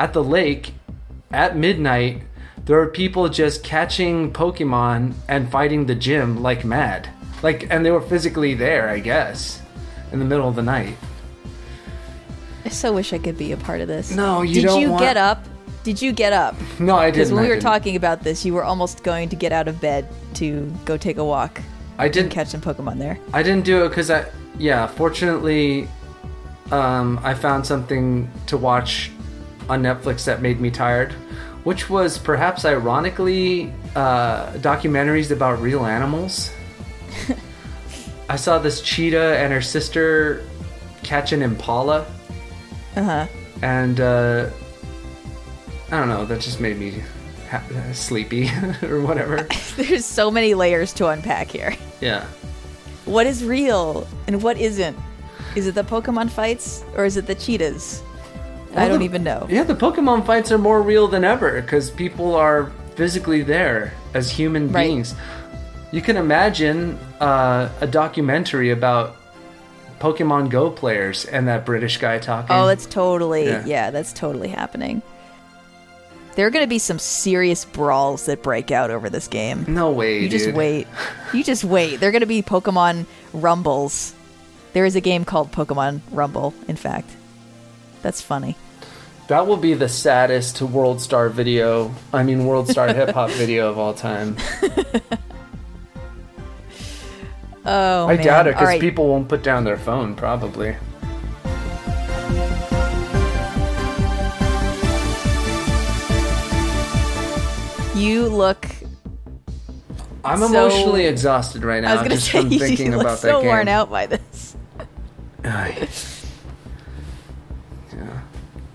at the lake at midnight, there are people just catching Pokemon and fighting the gym like mad. And they were physically there, I guess, in the middle of the night. I so wish I could be a part of this. No, get up? Did you get up? No, I didn't. Because when we were talking about this, you were almost going to get out of bed to go take a walk. I didn't catch some Pokemon there. I didn't do it because fortunately, I found something to watch on Netflix that made me tired, which was perhaps ironically documentaries about real animals. I saw this cheetah and her sister catch an impala. Uh-huh. And I don't know, that just made me sleepy or whatever. There's so many layers to unpack here. Yeah. What is real and what isn't? Is it the Pokemon fights or is it the cheetahs? Well, I don't even know. Yeah, the Pokemon fights are more real than ever because people are physically there as human beings. You can imagine a documentary about Pokemon Go players and that British guy talking. Oh, that's totally, yeah that's totally happening. There are going to be some serious brawls that break out over this game. No way, dude. You just wait. There are going to be Pokemon Rumbles. There is a game called Pokemon Rumble, in fact. That's funny. That will be the saddest World Star Hip Hop video of all time. Oh, I doubt it, because people won't put down their phone, probably. You look... I'm emotionally exhausted right now. I was just from thinking about that game. I was so worn out by this. Yeah.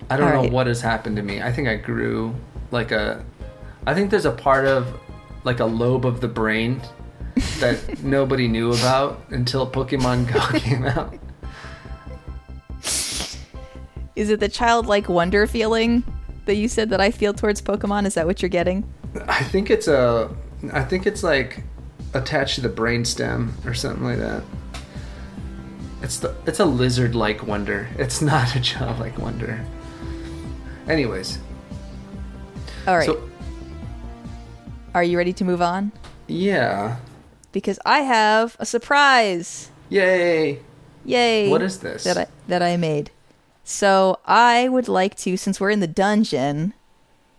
I don't know what has happened to me. I think I grew like a... I think there's a part of like a lobe of the brain that nobody knew about until Pokemon Go came out. Is it the childlike wonder feeling that you said that I feel towards Pokemon? Is that what you're getting? I think it's like attached to the brainstem or something like that. It's a lizard-like wonder. It's not a childlike wonder. Anyways. All right. So, are you ready to move on? Yeah. Because I have a surprise. Yay. What is this? That I made. So I would like to, since we're in the dungeon,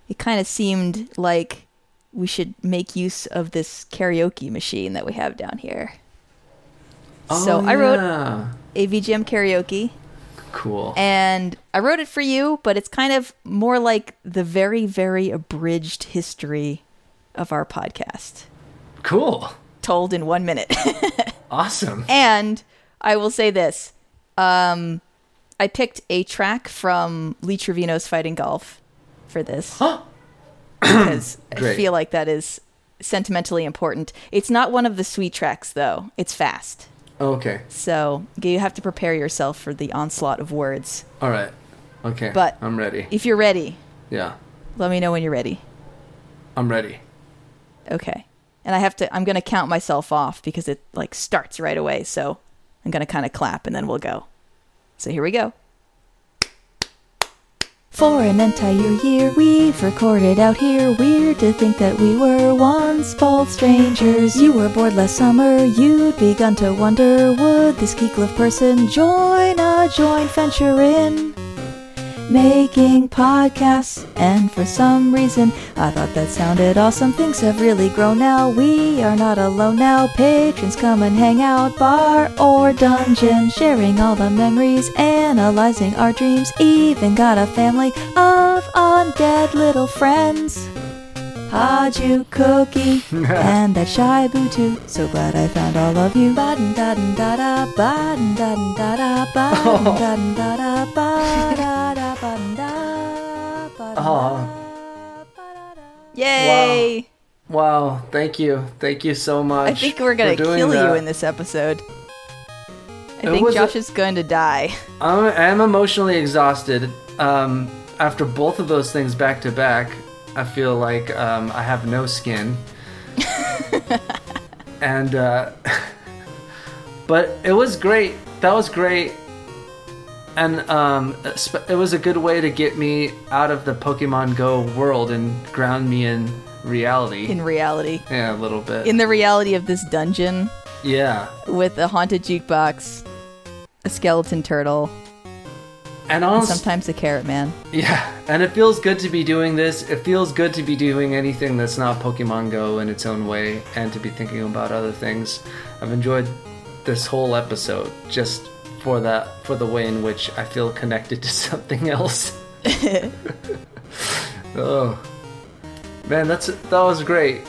it kind of seemed like we should make use of this karaoke machine that we have down here. I wrote a VGM karaoke. Cool. And I wrote it for you, but it's kind of more like the very, very abridged history of our podcast. Cool. Told in 1 minute. Awesome. And I will say this. I picked a track from Lee Trevino's Fighting Golf for this. Huh? Because I feel like that is sentimentally important. It's not one of the sweet tracks, though. It's fast. Okay. So you have to prepare yourself for the onslaught of words. All right. Okay. But I'm ready. If you're ready. Yeah. Let me know when you're ready. I'm ready. Okay. And I'm going to count myself off because it like starts right away. So I'm going to kind of clap and then we'll go. So here we go. For an entire year we've recorded out here. Weird to think that we were once bold strangers. You were bored last summer, you'd begun to wonder, would this Geekliff person join a joint venture in making podcasts? And for some reason I thought that sounded awesome. Things have really grown now. We are not alone now. Patrons come and hang out, bar or dungeon, sharing all the memories, analyzing our dreams. Even got a family of undead little friends. Haju Cookie and that shy boo too. So glad I found all of you. Baden daden da da baden daden da da baden daden da da ba da da baden da ba da. Yay! Wow! Thank you so much. I think we're gonna kill you in this episode. I think Josh is going to die. I'm emotionally exhausted after both of those things back to back. I feel like I have no skin. And but it was great. That was great. And it was a good way to get me out of the Pokemon Go world and ground me in reality. Yeah, a little bit. In the reality of this dungeon. Yeah. With a haunted jukebox, a skeleton turtle, and sometimes a carrot man. Yeah, and it feels good to be doing this. It feels good to be doing anything that's not Pokemon Go in its own way and to be thinking about other things. I've enjoyed this whole episode just for the way in which I feel connected to something else. Oh man, that was great.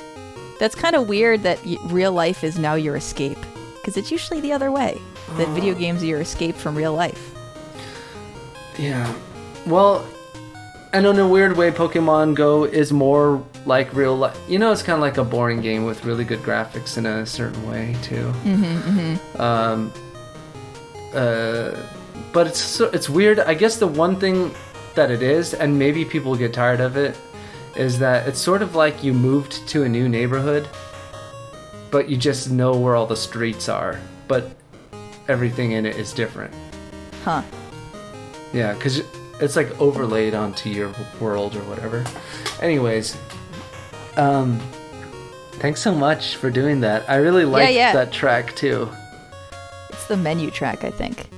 That's kind of weird that real life is now your escape, because it's usually the other way. That video games are your escape from real life. Yeah. Well, and in a weird way, Pokemon Go is more like real life. You know, it's kind of like a boring game with really good graphics in a certain way, too. But it's weird. I guess the one thing that it is, and maybe people get tired of it, is that it's sort of like you moved to a new neighborhood, but you just know where all the streets are. But everything in it is different. Huh. Yeah, because it's like overlaid onto your world or whatever. Anyways, thanks so much for doing that. I really liked that track too. It's the menu track, I think.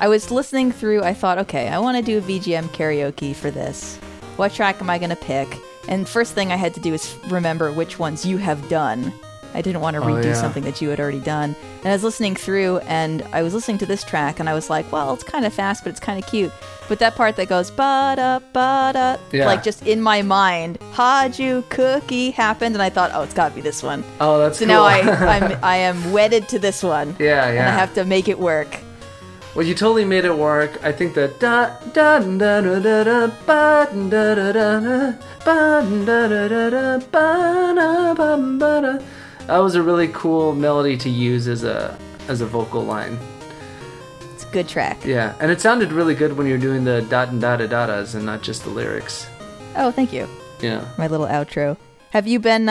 I was listening through, I thought, okay, I want to do VGM karaoke for this. What track am I going to pick? And first thing I had to do is remember which ones you have done. I didn't want to redo something that you had already done. And I was listening through, and I was listening to this track, and I was like, well, it's kind of fast, but it's kind of cute. But that part that goes, ba-da, ba-da, like just in my mind, Haju Cookie happened, and I thought, oh, it's got to be this one. Oh, that's cool. So now I am wedded to this one. Yeah, yeah. And I have to make it work. Well, you totally made it work. I think that da da da da da da ba da da da da ba da da da da ba da ba da. That was a really cool melody to use as a vocal line. It's a good track. Yeah, and it sounded really good when you were doing the dot and da da da da's and not just the lyrics. Oh, thank you. Yeah. My little outro. Have you been?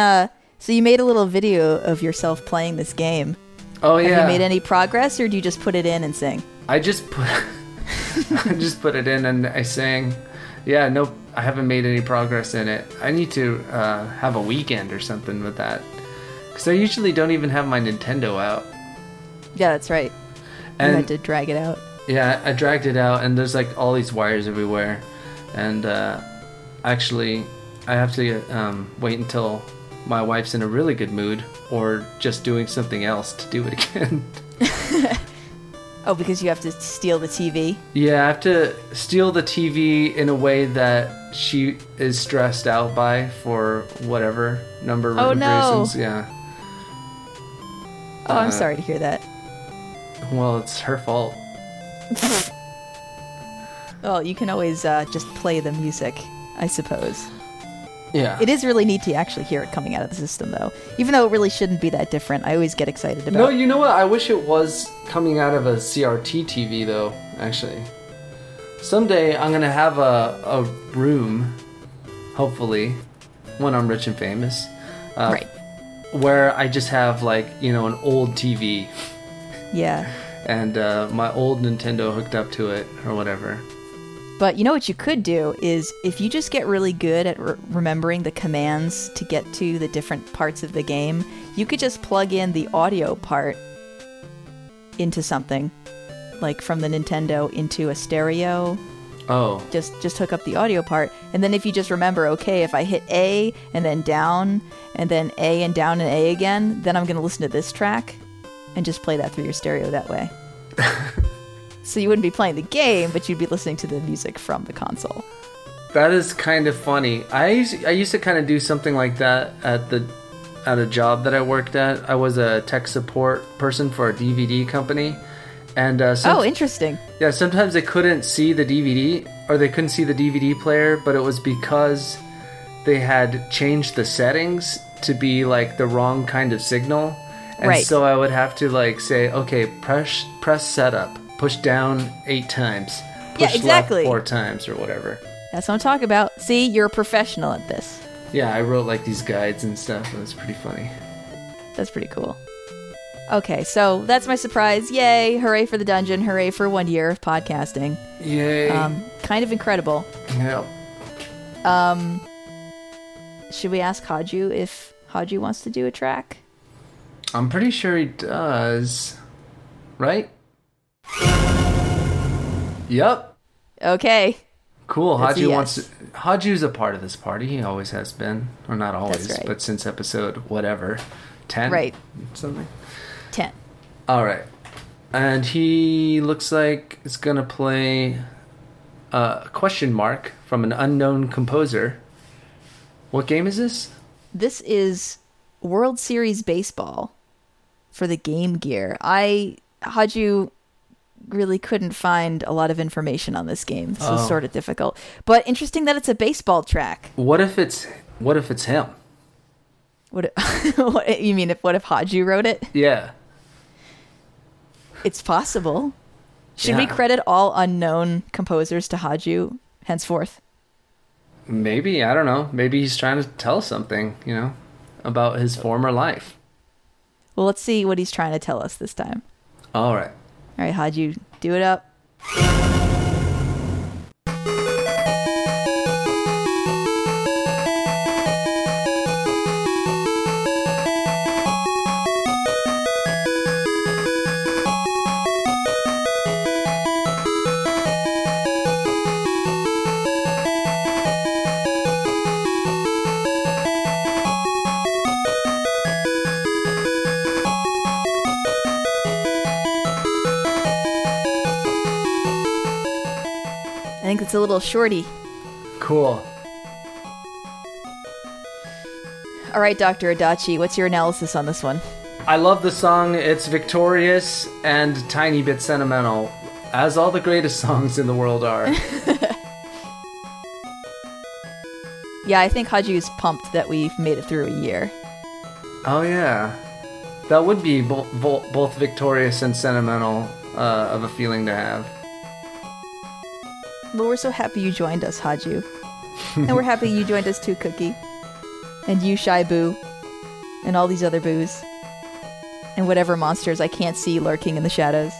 So you made a little video of yourself playing this game. Oh yeah. Have you made any progress, or do you just put it in and sing? I just put it in and I sang. Yeah, nope. I haven't made any progress in it. I need to have a weekend or something with that. Because I usually don't even have my Nintendo out. Yeah, that's right. And you had to drag it out. Yeah, I dragged it out, and there's like all these wires everywhere. And actually, I have to wait until my wife's in a really good mood, or just doing something else, to do it again. Oh, because you have to steal the TV? Yeah, I have to steal the TV in a way that she is stressed out by for whatever number of reasons. Yeah. Oh, I'm sorry to hear that. Well, it's her fault. Well, you can always just play the music, I suppose. Yeah. It is really neat to actually hear it coming out of the system, though. Even though it really shouldn't be that different, I always get excited about it. No, you know what? I wish it was coming out of a CRT TV, though, actually. Someday I'm going to have a room, hopefully, when I'm rich and famous, right, where I just have, like, you know, an old TV. Yeah. And my old Nintendo hooked up to it or whatever. But you know what you could do is, if you just get really good at remembering the commands to get to the different parts of the game, you could just plug in the audio part into something, like from the Nintendo into a stereo. Oh. Just hook up the audio part, and then if you just remember, okay, if I hit A and then down and then A and down and A again, then I'm going to listen to this track, and just play that through your stereo that way. So you wouldn't be playing the game, but you'd be listening to the music from the console. That is kind of funny. I used to kind of do something like that at a job that I worked at. I was a tech support person for a DVD company, and oh, interesting. Yeah, sometimes they couldn't see the DVD, or they couldn't see the DVD player, but it was because they had changed the settings to be like the wrong kind of signal, and right. So I would have to like say, okay, press setup. Push down 8 times. Push left 4 times or whatever. That's what I'm talking about. See, you're a professional at this. Yeah, I wrote like these guides and stuff. It was pretty funny. That's pretty cool. Okay, so that's my surprise. Yay! Hooray for the dungeon. Hooray for 1 year of podcasting. Yay. Kind of incredible. Yeah. Should we ask Haju if Haju wants to do a track? I'm pretty sure he does. Right? Yep. Okay. Cool. Haju wants to, Haju's a part of this party. He always has been. Or not always, right, but since episode whatever. 10? Right. Something? 10. Alright. And he looks like it's going to play a question mark from an unknown composer. What game is this? This is World Series Baseball for the Game Gear. Haju really couldn't find a lot of information on this game. This was sort of difficult. But interesting that it's a baseball track. What if it's him? What you mean? What if Haju wrote it? Yeah. It's possible. Should we credit all unknown composers to Haju henceforth? Maybe. I don't know. Maybe he's trying to tell something, about his former life. Well, let's see what he's trying to tell us this time. All right, Haju, do it up. I think it's a little shorty. Cool. All right, Dr. Adachi, what's your analysis on this one? I love the song. It's victorious and tiny bit sentimental, as all the greatest songs in the world are. Yeah, I think Haju's pumped that we've made it through a year. Oh, yeah. That would be both victorious and sentimental of a feeling to have. Well, we're so happy you joined us, Haju. And we're happy you joined us too, Cookie. And you, Shy Boo. And all these other boos. And whatever monsters I can't see lurking in the shadows.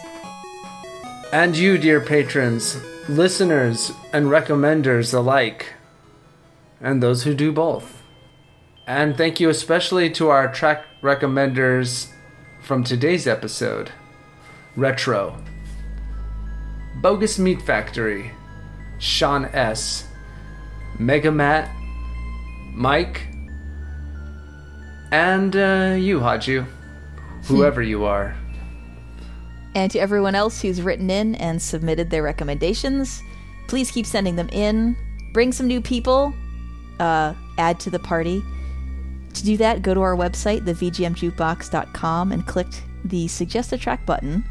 And you, dear patrons, listeners, and recommenders alike. And those who do both. And thank you especially to our track recommenders from today's episode. Retro. Bogus Meat Factory. Sean S., Mega Matt, Mike, and you, Haju, whoever you are. And to everyone else who's written in and submitted their recommendations, please keep sending them in. Bring some new people. Add to the party. To do that, go to our website, thevgmjukebox.com, and click the Suggest a Track button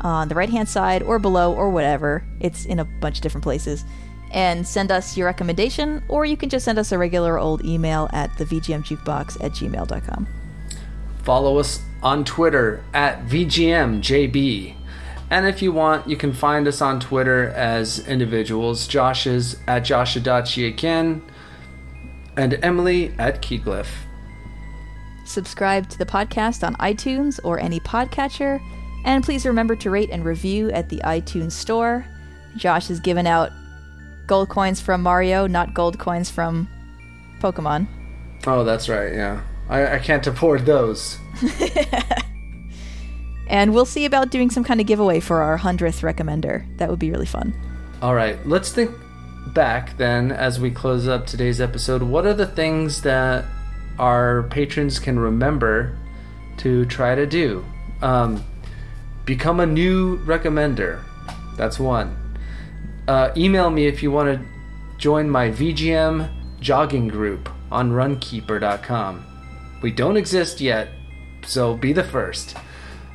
on the right-hand side or below or whatever. It's in a bunch of different places. And send us your recommendation, or you can just send us a regular old email at thevgmjukebox@gmail.com. Follow us on Twitter at VGMJB. And if you want, you can find us on Twitter as individuals. Josh is at Josh Adachi Ken, and Emily at Keyglyph. Subscribe to the podcast on iTunes or any podcatcher. And please remember to rate and review at the iTunes store. Josh has given out gold coins from Mario, not gold coins from Pokemon. Oh, that's right, yeah. I can't afford those. And we'll see about doing some kind of giveaway for our 100th recommender. That would be really fun. All right, let's think back then as we close up today's episode. What are the things that our patrons can remember to try to do? Become a new recommender. That's one. Email me if you want to join my VGM jogging group on runkeeper.com. We don't exist yet, so be the first.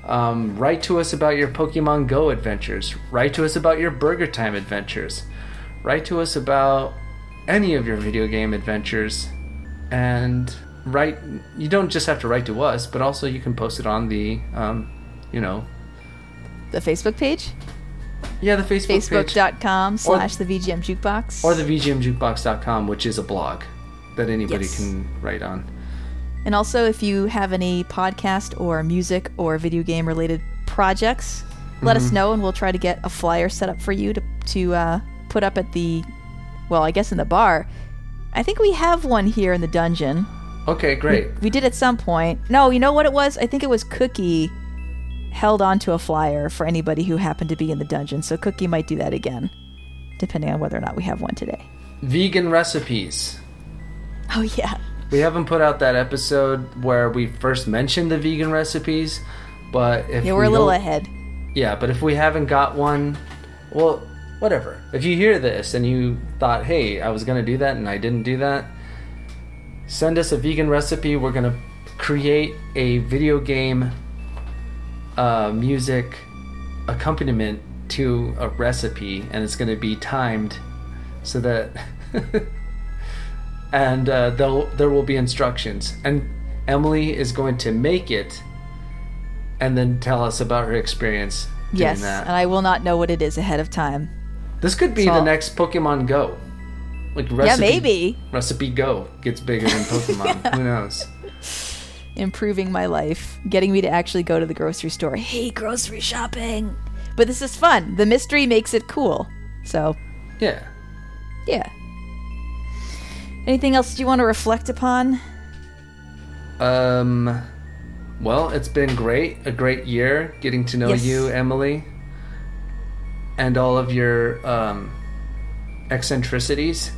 Write to us about your Pokemon Go adventures. Write to us about your Burger Time adventures. Write to us about any of your video game adventures. And you don't just have to write to us, but also you can post it on the, the Facebook page? Yeah, the Facebook page. Facebook.com/TheVGMJukebox. Or TheVGMJukebox.com, which is a blog that anybody can write on. And also, if you have any podcast or music or video game related projects, let us know and we'll try to get a flyer set up for you to put up at the, well, I guess in the bar. I think we have one here in the dungeon. Okay, great. We did at some point. No, you know what it was? I think it was Cookie held onto a flyer for anybody who happened to be in the dungeon, so Cookie might do that again, depending on whether or not we have one today. Vegan recipes. Oh, yeah. We haven't put out that episode where we first mentioned the vegan recipes, but if we're a little ahead. Yeah, but if we haven't got one, well, whatever. If you hear this and you thought, hey, I was going to do that and I didn't do that, send us a vegan recipe. We're going to create a video game music accompaniment to a recipe, and it's going to be timed so that... and there will be instructions. And Emily is going to make it and then tell us about her experience doing yes, that. And I will not know what it is ahead of time. This could be the next Pokemon Go. Like recipe, yeah, maybe. Recipe Go gets bigger than Pokemon. Yeah. Who knows? Improving my life. Getting me to actually go to the grocery store. Hey, grocery shopping. But this is fun. The mystery makes it cool. So. Yeah. Yeah. Anything else do you want to reflect upon? Well, it's been great. A great year getting to know you, Emily. And all of your eccentricities.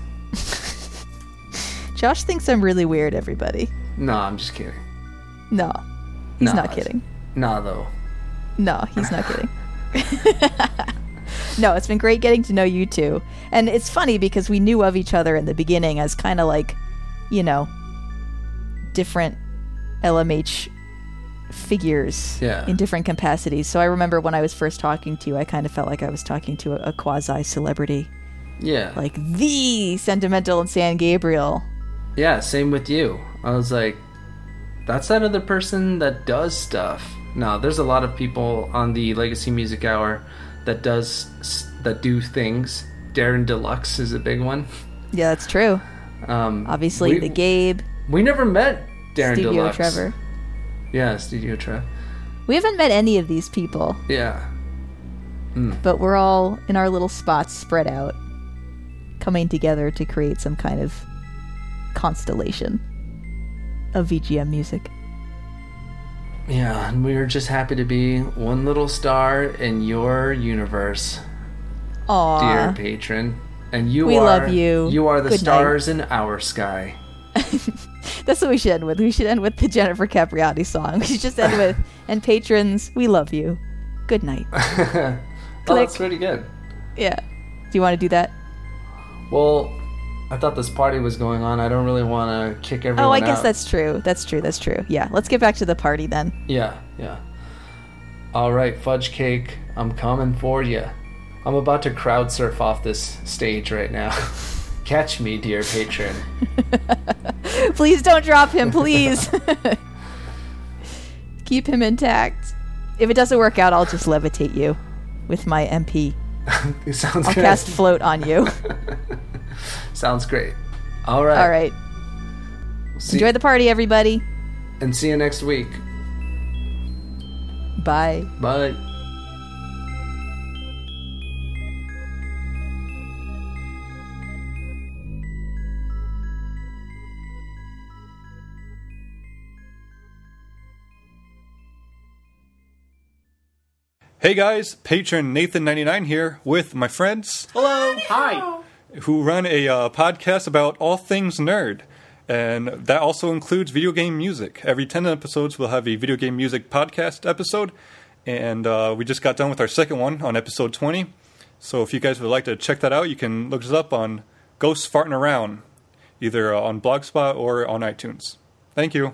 Josh thinks I'm really weird, everybody. No, I'm just kidding. No. He's not kidding. Nah, though. No, he's not kidding. No, it's been great getting to know you two. And it's funny because we knew of each other in the beginning as kind of like, you know, different LMH figures in different capacities. So I remember when I was first talking to you, I kind of felt like I was talking to a quasi-celebrity. Yeah. Like the Sentimental and San Gabriel. Yeah, same with you. I was like, that's that other person that does stuff. No, there's a lot of people on the Legacy Music Hour that do things. Darren Deluxe is a big one. Yeah, that's true. Obviously, the Gabe. We never met Darren Studio Deluxe. Trevor. Yeah, Studio Trevor. We haven't met any of these people. Yeah. Mm. But we're all in our little spots spread out, coming together to create some kind of constellation of VGM music. Yeah, and we were just happy to be one little star in your universe. Aww. Dear patron. And you love you. You are the Good stars night. In our sky. That's what we should end with. We should end with the Jennifer Capriati song. We should just end with, and patrons, we love you. Good night. Oh, that's pretty good. Yeah. Do you want to do that? Well, I thought this party was going on. I don't really want to kick everyone out. Oh, I guess that's true. Yeah, let's get back to the party then. Yeah. All right, Fudge Cake, I'm coming for you. I'm about to crowd surf off this stage right now. Catch me, dear patron. Please don't drop him, please. Keep him intact. If it doesn't work out, I'll just levitate you with my MP. I'll cast float on you. Sounds great. All right. Enjoy the party, everybody. And see you next week. Bye. Bye. Hey guys, patron Nathan99 here with my friends. Hello. Hi. Who run a podcast about all things nerd. And that also includes video game music. Every 10 episodes, we'll have a video game music podcast episode. And we just got done with our second one on episode 20. So if you guys would like to check that out, you can look us up on Ghosts Farting Around, either on Blogspot or on iTunes. Thank you.